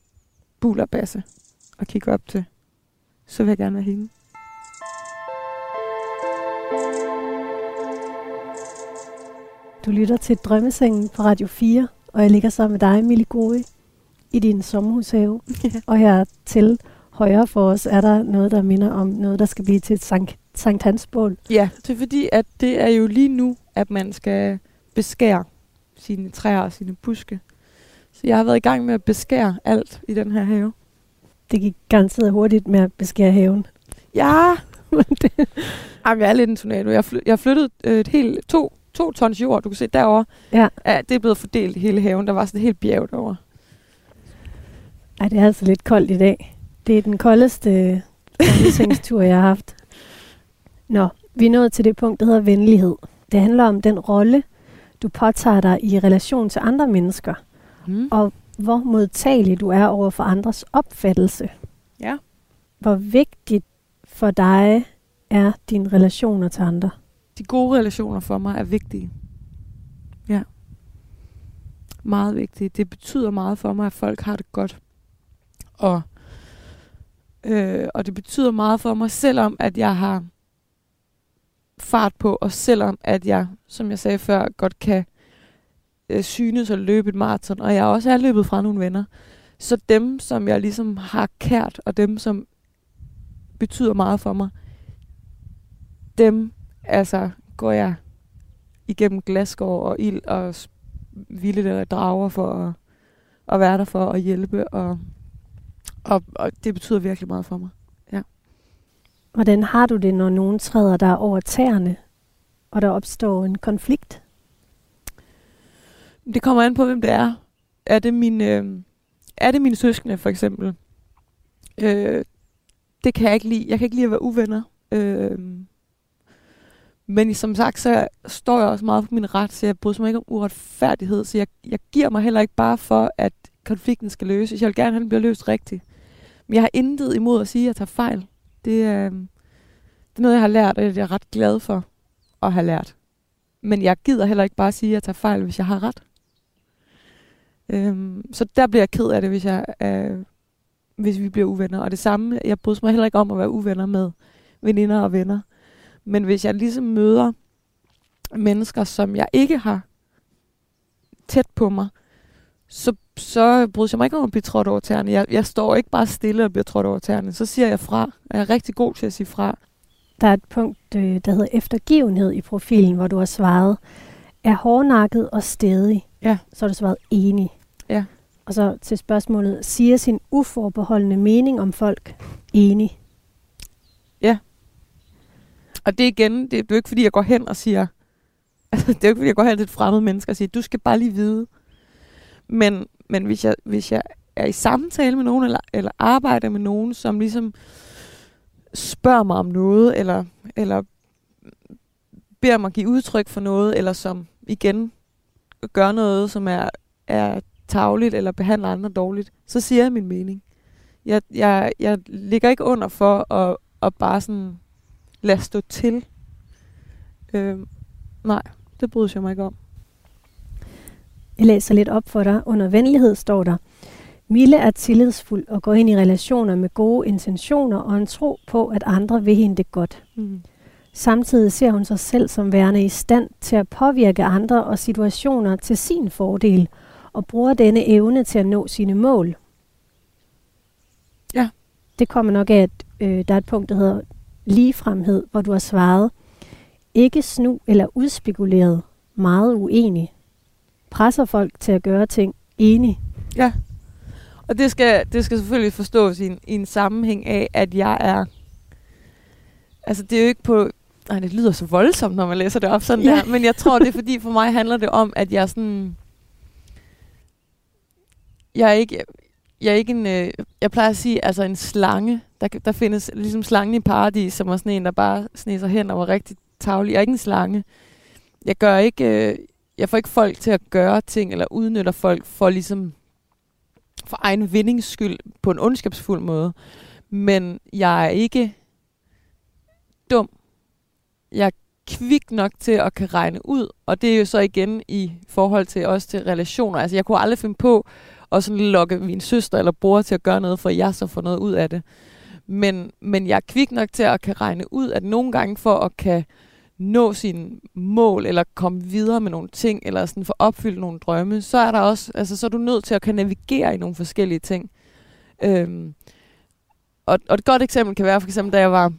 bullerbasse og kigger op til, så vil jeg gerne være hende. Du lytter til Drømmesengen på Radio fire, og jeg ligger sammen med dig, Mille Gori, i din sommerhushave. Yeah. Og her til højre for os er der noget, der minder om noget, der skal blive til et sankt. Sankt Hansbål. Ja, det er fordi, at det er jo lige nu, at man skal beskære sine træer og sine buske. Så jeg har været i gang med at beskære alt i den her have. Det gik garanteret hurtigt med at beskære haven. Ja! Jamen, jeg er lidt en tornado. Jeg fly- har flyttet et helt to, to tons jord, du kan se derovre. Ja. Ja, det er blevet fordelt i hele haven. Der var sådan et helt bjerg derovre. Ej, det er altså lidt koldt i dag. Det er den koldeste tur, jeg har haft. Nå, vi er nået til det punkt, der hedder venlighed. Det handler om den rolle, du påtager dig i relation til andre mennesker, mm. og hvor modtagelig du er over for andres opfattelse. Ja. Hvor vigtigt for dig er dine relationer til andre? De gode relationer for mig er vigtige. Ja. Meget vigtige. Det betyder meget for mig, at folk har det godt. Og, øh, og det betyder meget for mig, selvom at jeg har... fart på, og selvom at jeg, som jeg sagde før, godt kan øh, synes og løbe et maraton, og jeg også er løbet fra nogle venner, så dem, som jeg ligesom har kært, og dem, som betyder meget for mig, dem, altså, går jeg igennem glasgård og ild og vilde der drager for at, at være der for og hjælpe, og, og, og det betyder virkelig meget for mig. Hvordan har du det, når nogen træder der over tæerne, og der opstår en konflikt? Det kommer an på, hvem det er. Er det mine, øh, er det mine søskende, for eksempel? Øh, det kan jeg ikke lide. Jeg kan ikke lide at være uvenner. Øh, men som sagt, så står jeg også meget på min ret, så jeg bryder mig ikke om uretfærdighed, så jeg, jeg giver mig heller ikke bare for, at konflikten skal løses. Jeg vil gerne, at den bliver løst rigtigt. Men jeg har intet imod at sige, at jeg tager fejl. Det er, det er noget, jeg har lært, og jeg er ret glad for at have lært. Men jeg gider heller ikke bare sige, at jeg tager fejl, hvis jeg har ret. Øhm, så der bliver jeg ked af det, hvis, jeg, øh, hvis vi bliver uvenner. Og det samme, jeg bryder mig heller ikke om at være uvenner med veninder og venner. Men hvis jeg ligesom møder mennesker, som jeg ikke har tæt på mig, så, så bryder jeg mig ikke om at blive trådt over tæerne. Jeg, jeg står ikke bare stille og bliver trådt over tæerne. Så siger jeg fra, og jeg er rigtig god til at sige fra. Der er et punkt, der hedder eftergivenhed i profilen, hvor du har svaret, er hårdnakket og stedig. Ja. Så har du svaret enig. Ja. Og så til spørgsmålet, siger sin uforbeholdende mening om folk enig? Ja. Og det igen, det, det er jo ikke fordi, jeg går hen og siger, altså, det er jo ikke fordi, jeg går hen til et fremmed menneske og siger, du skal bare lige vide. Men, men hvis, jeg, hvis jeg er i samtale med nogen, eller, eller arbejder med nogen, som ligesom spørger mig om noget, eller, eller beder mig give udtryk for noget, eller som igen gør noget, som er, er tarveligt, eller behandler andre dårligt, så siger jeg min mening. Jeg, jeg, jeg ligger ikke under for at, at bare sådan lade stå til. Øh, nej, det bryder jeg mig ikke om. Jeg læser lidt op for dig. Under venlighed står der, Mille er tillidsfuld og går ind i relationer med gode intentioner og en tro på, at andre vil hende det godt. Mm. Samtidig ser hun sig selv som værende i stand til at påvirke andre og situationer til sin fordel, og bruger denne evne til at nå sine mål. Ja. Det kommer nok af, at øh, der er et punkt, der hedder ligefremhed, hvor du har svaret, ikke snu eller udspekuleret, meget uenig. Presser folk til at gøre ting enig. Ja. Og det skal, det skal selvfølgelig forstås i en, i en sammenhæng af, at jeg er... Altså, det er jo ikke på... Ej, det lyder så voldsomt, når man læser det op sådan ja. Der. Men jeg tror, det er fordi, for mig handler det om, at jeg sådan... Jeg er ikke... Jeg, er ikke en, øh, jeg plejer at sige, altså en slange. Der, der findes ligesom slangen i paradis, som er sådan en, der bare sneser hen og var rigtig tavlig. Jeg er ikke en slange. Jeg gør ikke... Øh, jeg får ikke folk til at gøre ting, eller udnytter folk for ligesom... for egen vindings skyld på en ondskabsfuld måde. Men jeg er ikke dum. Jeg er kvik nok til at kan regne ud, og det er jo så igen i forhold til også til relationer. Altså jeg kunne aldrig finde på at sådan lokke min søster eller bror til at gøre noget, for jeg så får noget ud af det. Men, men jeg er kvik nok til at kan regne ud, at nogle gange for at kan nå sine mål, eller komme videre med nogle ting, eller sådan få opfyldt nogle drømme, så er der også, altså så er du nødt til at kan navigere i nogle forskellige ting. Øhm, og, og et godt eksempel kan være, for eksempel, da jeg var,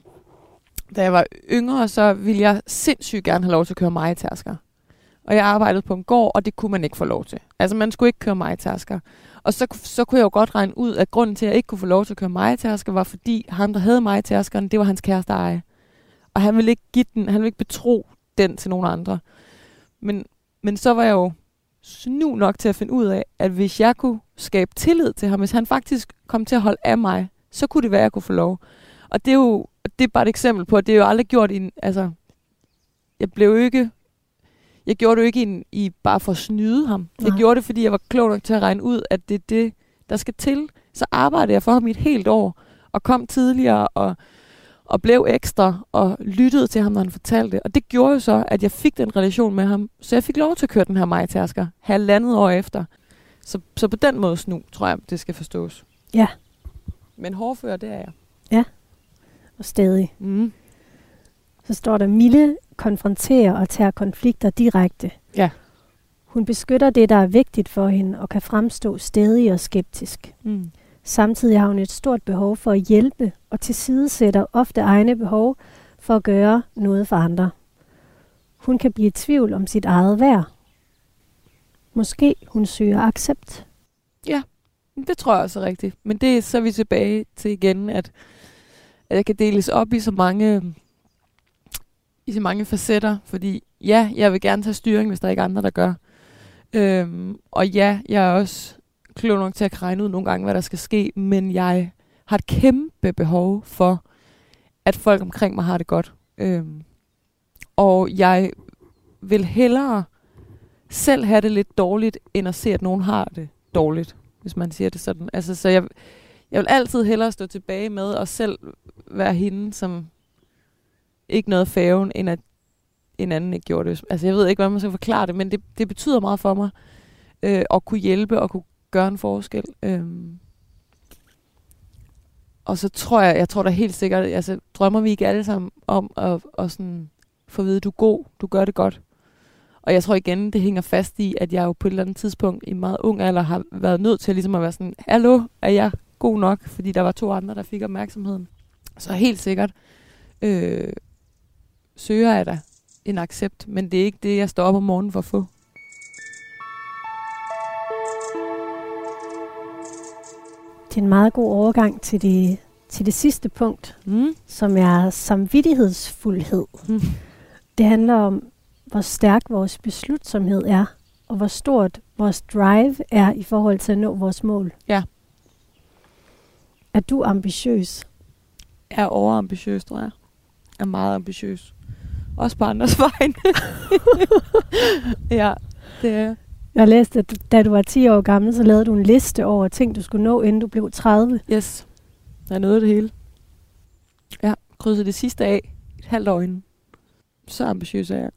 da jeg var yngre, så ville jeg sindssygt gerne have lov til at køre mejetærsker. Og jeg arbejdede på en gård, og det kunne man ikke få lov til. Altså man skulle ikke køre mejetærsker. Og så, så kunne jeg jo godt regne ud, at grunden til, at jeg ikke kunne få lov til at køre mejetærsker, var fordi ham, der havde mejetærskeren, det var hans kæreste eje. Og han ville ikke give den, han ville ikke betro den til nogen andre. Men, men så var jeg jo snu nok til at finde ud af, at hvis jeg kunne skabe tillid til ham, hvis han faktisk kom til at holde af mig, så kunne det være, at jeg kunne få lov. Og det er jo det er bare et eksempel på, at det er jo aldrig gjort i en, altså, jeg blev jo ikke, jeg gjorde det jo ikke i, en, i bare for at snyde ham. Nej. Jeg gjorde det, fordi jeg var klog nok til at regne ud, at det er det, der skal til. Så arbejdede jeg for ham i et helt år, og kom tidligere, og og blev ekstra, og lyttede til ham, når han fortalte det. Og det gjorde jo så, at jeg fik den relation med ham, så jeg fik lov til at køre den her mejetærsker halvandet år efter. Så, så på den måde snu, tror jeg, det skal forstås. Ja. Men hårdfører, det er jeg. Ja, og stædig. Mm. Så står der, Mille konfronterer og tager konflikter direkte. Ja. Hun beskytter det, der er vigtigt for hende, og kan fremstå stædig og skeptisk. Mm. Samtidig har hun et stort behov for at hjælpe og tilsidesætter ofte egne behov for at gøre noget for andre. Hun kan blive i tvivl om sit eget værd. Måske hun søger accept. Ja, det tror jeg også er rigtigt. Men det er så vi tilbage til igen, at, at jeg kan deles op i så mange i så mange facetter, fordi ja, jeg vil gerne tage styring, hvis der ikke er andre, der gør. Øhm, og ja, jeg er også klog nok til at regne ud nogle gange, hvad der skal ske, men jeg har et kæmpe behov for, at folk omkring mig har det godt. Øhm, og jeg vil hellere selv have det lidt dårligt, end at se, at nogen har det dårligt, hvis man siger det sådan. Altså, så jeg, jeg vil altid hellere stå tilbage med og selv være hende, som ikke nåede færgen, end at en anden ikke gjorde det. Altså, jeg ved ikke, hvordan man skal forklare det, men det, det betyder meget for mig øh, at kunne hjælpe og kunne gøre en forskel. Øhm. Og så tror jeg, jeg tror da helt sikkert, altså drømmer vi ikke alle sammen om at, at sådan få at vide, du er god, du gør det godt. Og jeg tror igen, det hænger fast i, at jeg jo på et eller andet tidspunkt i meget ung alder har været nødt til ligesom at være sådan, hallo, er jeg god nok? Fordi der var to andre, der fik opmærksomheden. Så helt sikkert øh, søger jeg da en accept, men det er ikke det, jeg står op om morgenen for at få. Det er en meget god overgang til det, til det sidste punkt, mm. som er samvittighedsfuldhed. Mm. Det handler om, hvor stærk vores beslutsomhed er, og hvor stort vores drive er i forhold til at nå vores mål. Ja. Er du ambitiøs? Jeg er overambitiøs, tror jeg. Jeg er meget ambitiøs. Også på andres vegne. Ja, det er jeg. Jeg læste, at da du var ti år gammel, så lavede du en liste over ting, du skulle nå, inden du blev tredive. Yes. Jeg nåede det hele. Jeg krydsede det sidste af et halvt år inden. Så ambitiøs er jeg.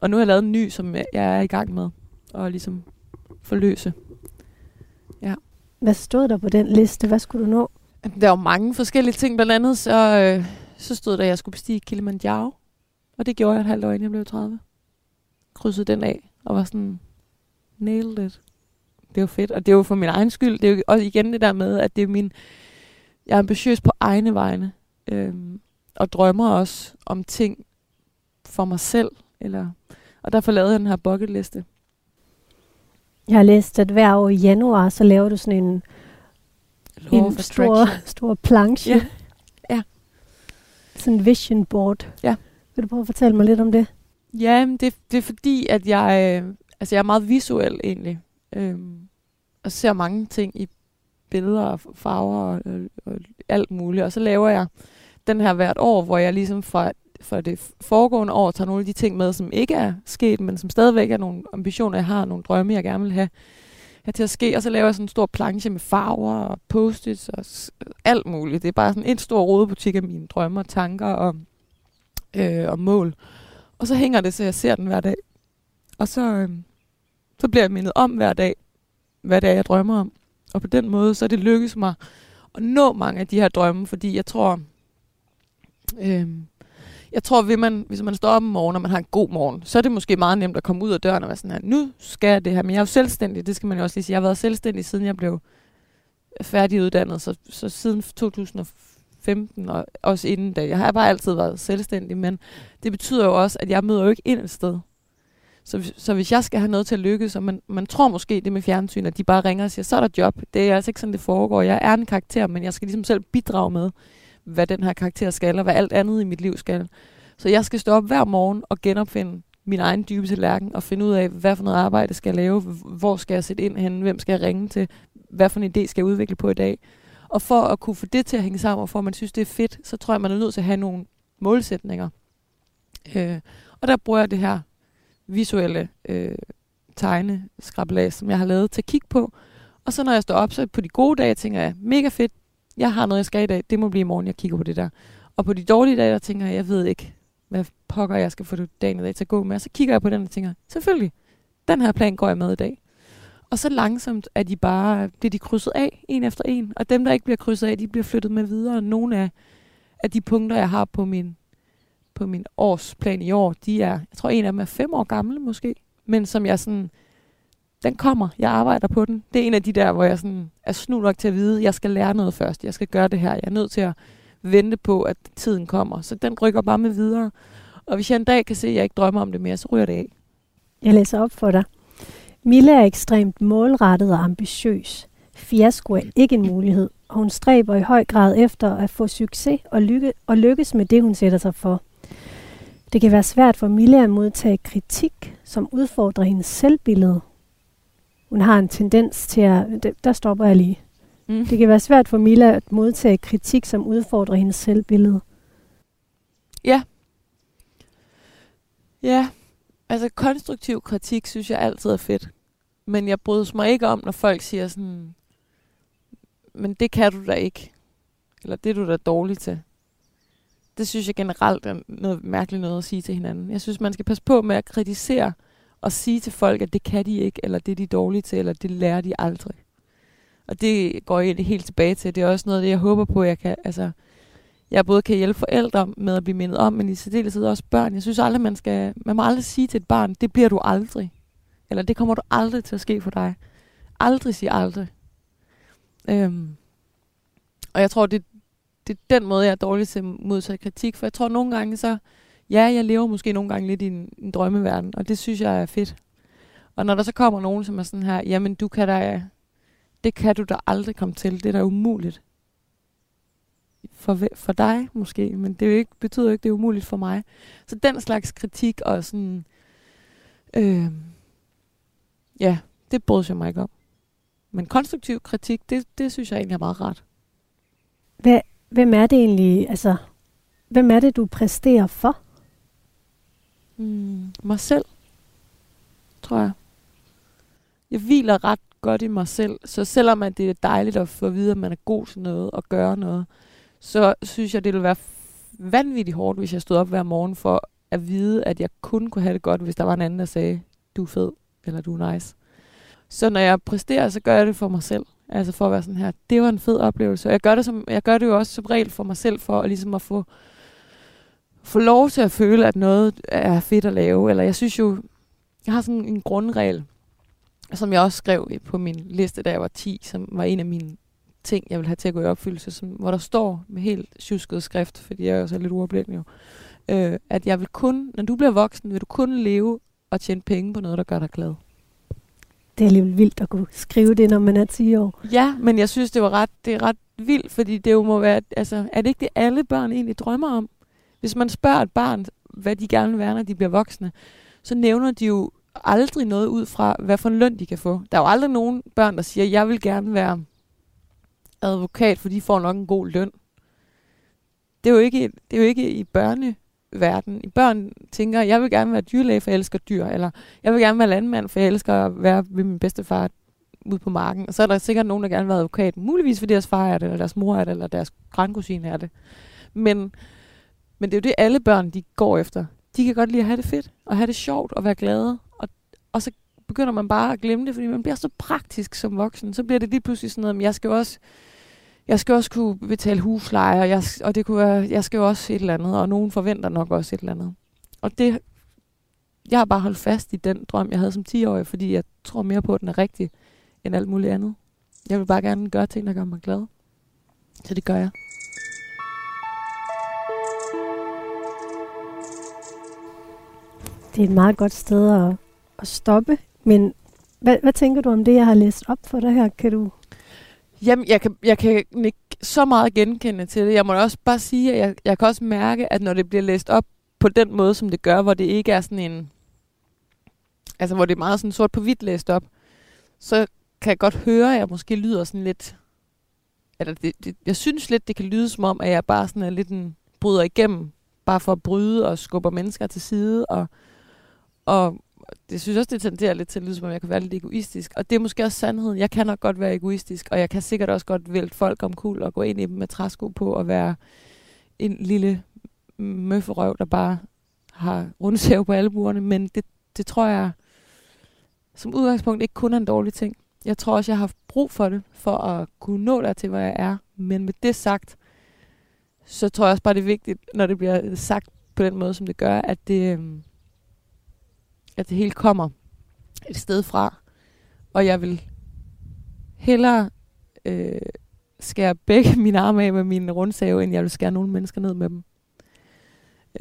Og nu har jeg lavet en ny, som jeg er i gang med at ligesom forløse. Ja. Hvad stod der på den liste? Hvad skulle du nå? Der var mange forskellige ting. Blandt andet så, øh, så stod der, at jeg skulle bestige Kilimanjaro. Og det gjorde jeg et halvt år inden jeg blev tredive. Krydsede den af og var sådan, nailed it. Det er jo fedt. Og det er jo for min egen skyld. Det er jo også igen det der med, at det er min, jeg er ambitiøs på egne vegne. Øhm, og drømmer også om ting for mig selv. Eller, og derfor lavede jeg den her bucketliste. Jeg har læst, at hver år i januar, så laver du sådan en, en stor, stor planche. Ja. Ja. Sådan en vision board. Ja. Vil du prøve at fortælle mig lidt om det? Ja, det, det er fordi, at jeg, øh, altså jeg er meget visuel egentlig. Øh, og ser mange ting i billeder og farver og, og, og alt muligt. Og så laver jeg den her hvert år, hvor jeg ligesom fra... for det foregående år tager nogle af de ting med, som ikke er sket, men som stadigvæk er nogle ambitioner, jeg har, nogle drømme, jeg gerne vil have, have til at ske. Og så laver jeg sådan en stor planche med farver og post-its og s- alt muligt. Det er bare sådan en stor rodebutik af mine drømme og tanker og, øh, og mål. Og så hænger det, så jeg ser den hver dag. Og så, øh, så bliver jeg mindet om hver dag, hvad det er, jeg drømmer om. Og på den måde, så er det lykkedes mig at nå mange af de her drømme, fordi jeg tror... Øh, Jeg tror, hvis man, hvis man står op om morgenen, og man har en god morgen, så er det måske meget nemt at komme ud af døren og være sådan her, nu skal jeg det her, men jeg er jo selvstændig, det skal man jo også lige sige. Jeg har været selvstændig, siden jeg blev færdiguddannet, så, så siden to tusind og femten, og også inden da. Jeg har bare altid været selvstændig, men det betyder jo også, at jeg møder jo ikke ind et sted. Så, så hvis jeg skal have noget til at lykkes, og man, man tror måske det med fjernsyn, at de bare ringer og siger, så er der job. Det er altså ikke sådan, det foregår. Jeg er en karakter, men jeg skal ligesom selv bidrage med, hvad den her karakter skal, og hvad alt andet i mit liv skal. Så jeg skal stå op hver morgen og genopfinde min egen dybe tallerken, og finde ud af, hvad for noget arbejde skal jeg lave, hvor skal jeg sætte ind henne, hvem skal jeg ringe til, hvad for en idé skal jeg udvikle på i dag. Og for at kunne få det til at hænge sammen, og for at man synes, det er fedt, så tror jeg, man er nødt til at have nogle målsætninger. Øh, og der bruger jeg det her visuelle øh, tegneskrabelag, som jeg har lavet, til at kigge på. Og så når jeg står op, så på de gode dage, tænker jeg, mega fedt, jeg har noget, jeg skal i dag. Det må blive i morgen, jeg kigger på det der. Og på de dårlige dage, der tænker jeg, jeg ved ikke, hvad pokker jeg skal få dagen i dag til at gå med. Og så kigger jeg på den og tænker, selvfølgelig, den her plan går jeg med i dag. Og så langsomt er de bare, bliver de krydset af, en efter en. Og dem, der ikke bliver krydset af, de bliver flyttet med videre. Nogle af, af de punkter, jeg har på min, på min årsplan i år, de er, jeg tror en af dem er fem år gammel måske. Men som jeg sådan... Den kommer. Jeg arbejder på den. Det er en af de der, hvor jeg sådan er snu nok til at vide, at jeg skal lære noget først. Jeg skal gøre det her. Jeg er nødt til at vente på, at tiden kommer. Så den rykker bare med videre. Og hvis jeg en dag kan se, at jeg ikke drømmer om det mere, så ryger det af. Jeg læser op for dig. Mille er ekstremt målrettet og ambitiøs. Fiasko er ikke en mulighed. Og hun stræber i høj grad efter at få succes og, lykke, og lykkes med det, hun sætter sig for. Det kan være svært for Mille at modtage kritik, som udfordrer hendes selvbillede. Hun har en tendens til at... Der stopper jeg lige. Mm. Det kan være svært for Mille at modtage kritik, som udfordrer hendes selvbillede. Ja. Ja. Altså, konstruktiv kritik synes jeg altid er fedt. Men jeg bryder mig ikke om, når folk siger sådan... Men det kan du da ikke. Eller det er du da dårlig til. Det synes jeg generelt er noget mærkeligt noget at sige til hinanden. Jeg synes, man skal passe på med at kritisere... Og sige til folk, at det kan de ikke, eller det er de dårlige til, eller det lærer de aldrig. Og det går jeg helt tilbage til. Det er også noget af det, jeg håber på, jeg kan... Altså, jeg både kan hjælpe forældre med at blive mindet om, men i særdeleshed også børn. Jeg synes aldrig, man skal, man må aldrig sige til et barn, det bliver du aldrig. Eller det kommer du aldrig til at ske for dig. Aldrig sige aldrig. Øhm. Og jeg tror, det, det er den måde, jeg er dårlig til at modtage kritik. For jeg tror nogle gange så, ja, jeg lever måske nogle gange lidt i en, en drømmeverden, og det synes jeg er fedt. Og når der så kommer nogen, som er sådan her, jamen du kan da, det kan du da aldrig komme til, det er da umuligt. For, for dig måske, men det er jo ikke, betyder jo ikke, det er umuligt for mig. Så den slags kritik og sådan, øh, ja, det bryder jeg mig ikke om. Men konstruktiv kritik, det, det synes jeg egentlig er meget rart. Hvad, hvem er det egentlig, altså, hvem er det, du præsterer for? Mm, mig selv, tror jeg. Jeg hviler ret godt i mig selv, så selvom at det er dejligt at få at vide, at man er god til noget og gøre noget, så synes jeg, det ville være vanvittigt hårdt, hvis jeg stod op hver morgen for at vide, at jeg kun kunne have det godt, hvis der var en anden, der sagde, du er fed, eller du er nice. Så når jeg præsterer, så gør jeg det for mig selv. Altså for at være sådan her, det var en fed oplevelse. Og jeg gør det, som, jeg gør det jo også som regel for mig selv, for at, ligesom at få, få lov til at føle, at noget er fedt at lave. Eller jeg synes jo, jeg har sådan en grundregel, som jeg også skrev på min liste, da jeg var ti, som var en af mine ting, jeg ville have til at gå i opfyldelse, som, hvor der står med helt sjusket skrift, fordi jeg er jo så lidt uoplægende jo, øh, at jeg vil kun, når du bliver voksen, vil du kun leve og tjene penge på noget, der gør dig glad. Det er alligevel vildt at kunne skrive det, når man er ti år. Ja, men jeg synes, det var ret, det er ret vildt, fordi det jo må være, altså, er det ikke det, alle børn egentlig drømmer om? Hvis man spørger et barn, hvad de gerne vil være, når de bliver voksne, så nævner de jo aldrig noget ud fra, hvad for en løn de kan få. Der er jo aldrig nogen børn, der siger, jeg vil gerne være advokat, for de får nok en god løn. Det er jo ikke, det er jo ikke i børneverden. I børn tænker, jeg vil gerne være dyrlæge, for jeg elsker dyr, eller jeg vil gerne være landmand, for jeg elsker at være ved min bedstefar ude på marken. Og så er der sikkert nogen, der gerne vil være advokat, muligvis fordi deres far er det, eller deres mor er det, eller deres grandkusine er det. Men, men det er jo det, alle børn de går efter. De kan godt lide at have det fedt, og have det sjovt, og være glade. Og, og så begynder man bare at glemme det, fordi man bliver så praktisk som voksen. Så bliver det lige pludselig sådan noget, men jeg skal jo også, jeg skal også kunne betale husleje, og, jeg, og det kunne være, jeg skal jo også et eller andet, og nogen forventer nok også et eller andet. Og det, jeg har bare holdt fast i den drøm, jeg havde som ti-årig, fordi jeg tror mere på, at den er rigtig, end alt muligt andet. Jeg vil bare gerne gøre ting, der gør mig glad. Så det gør jeg. Det er et meget godt sted at, at stoppe, men hvad, hvad tænker du om det, jeg har læst op for dig her? Kan du... Jamen, jeg kan, jeg kan ikke så meget genkende til det. Jeg må også bare sige, at jeg, jeg kan også mærke, at når det bliver læst op på den måde, som det gør, hvor det ikke er sådan en... Altså, hvor det er meget sådan sort på hvidt læst op, så kan jeg godt høre, at jeg måske lyder sådan lidt... Eller det, det, jeg synes lidt, det kan lyde som om, at jeg bare sådan er lidt en bryder igennem, bare for at bryde og skubber mennesker til side, og... Og det synes også, det tenderer lidt til at lyde, som om jeg kan være lidt egoistisk. Og det er måske også sandheden. Jeg kan nok godt være egoistisk, og jeg kan sikkert også godt vælte folk omkuld og gå ind i dem med træsko på og være en lille møfferøv, der bare har rundsæv på albuerne. Men det, det tror jeg som udgangspunkt ikke kun er en dårlig ting. Jeg tror også, jeg har haft brug for det, for at kunne nå der til, hvor jeg er. Men med det sagt, så tror jeg også bare, det er vigtigt, når det bliver sagt på den måde, som det gør, at det... at det hele kommer et sted fra, og jeg vil hellere øh, skære begge mine arme af med mine rundsave, end jeg vil skære nogle mennesker ned med dem.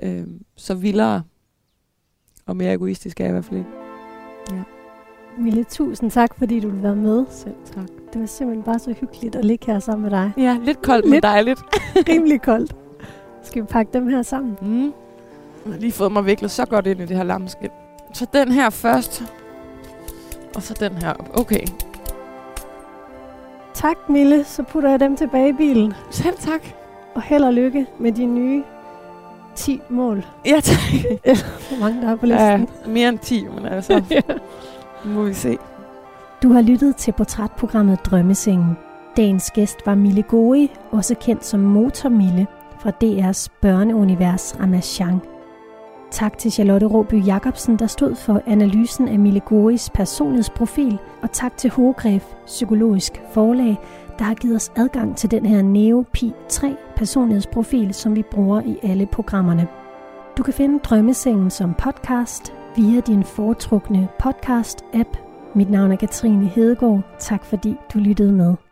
Øh, så vildere og mere egoistisk er jeg i hvert fald ikke. Ja. Mille, tusind tak, fordi du ville være med. Selv tak. Det var simpelthen bare så hyggeligt at ligge her sammen med dig. Ja, lidt koldt, lidt, men dejligt. Rimelig koldt. Skal vi pakke dem her sammen? Mm. Jeg har lige fået mig viklet så godt ind i det her lammeskin. Så den her først, og så den her op. Okay. Tak, Mille. Så putter jeg dem tilbage i bilen. Selv tak. Og held og lykke med de nye ti mål. Ja, tak. Hvor mange der er på listen? Ja, mere end ti, men altså. Ja. Må vi se. Du har lyttet til portrætprogrammet Drømmesengen. Dagens gæst var Mille Gori, også kendt som Motor Mille, fra D R's børneunivers Ramasjang. Tak til Charlotte Råby Jacobsen, der stod for analysen af Mille Goris personlighedsprofil, og tak til Hogrefe, Psykologisk Forlag, der har givet os adgang til den her N E O P I tre personlighedsprofil, som vi bruger i alle programmerne. Du kan finde Drømmesengen som podcast via din foretrukne podcast-app. Mit navn er Katrine Hedegaard. Tak fordi du lyttede med.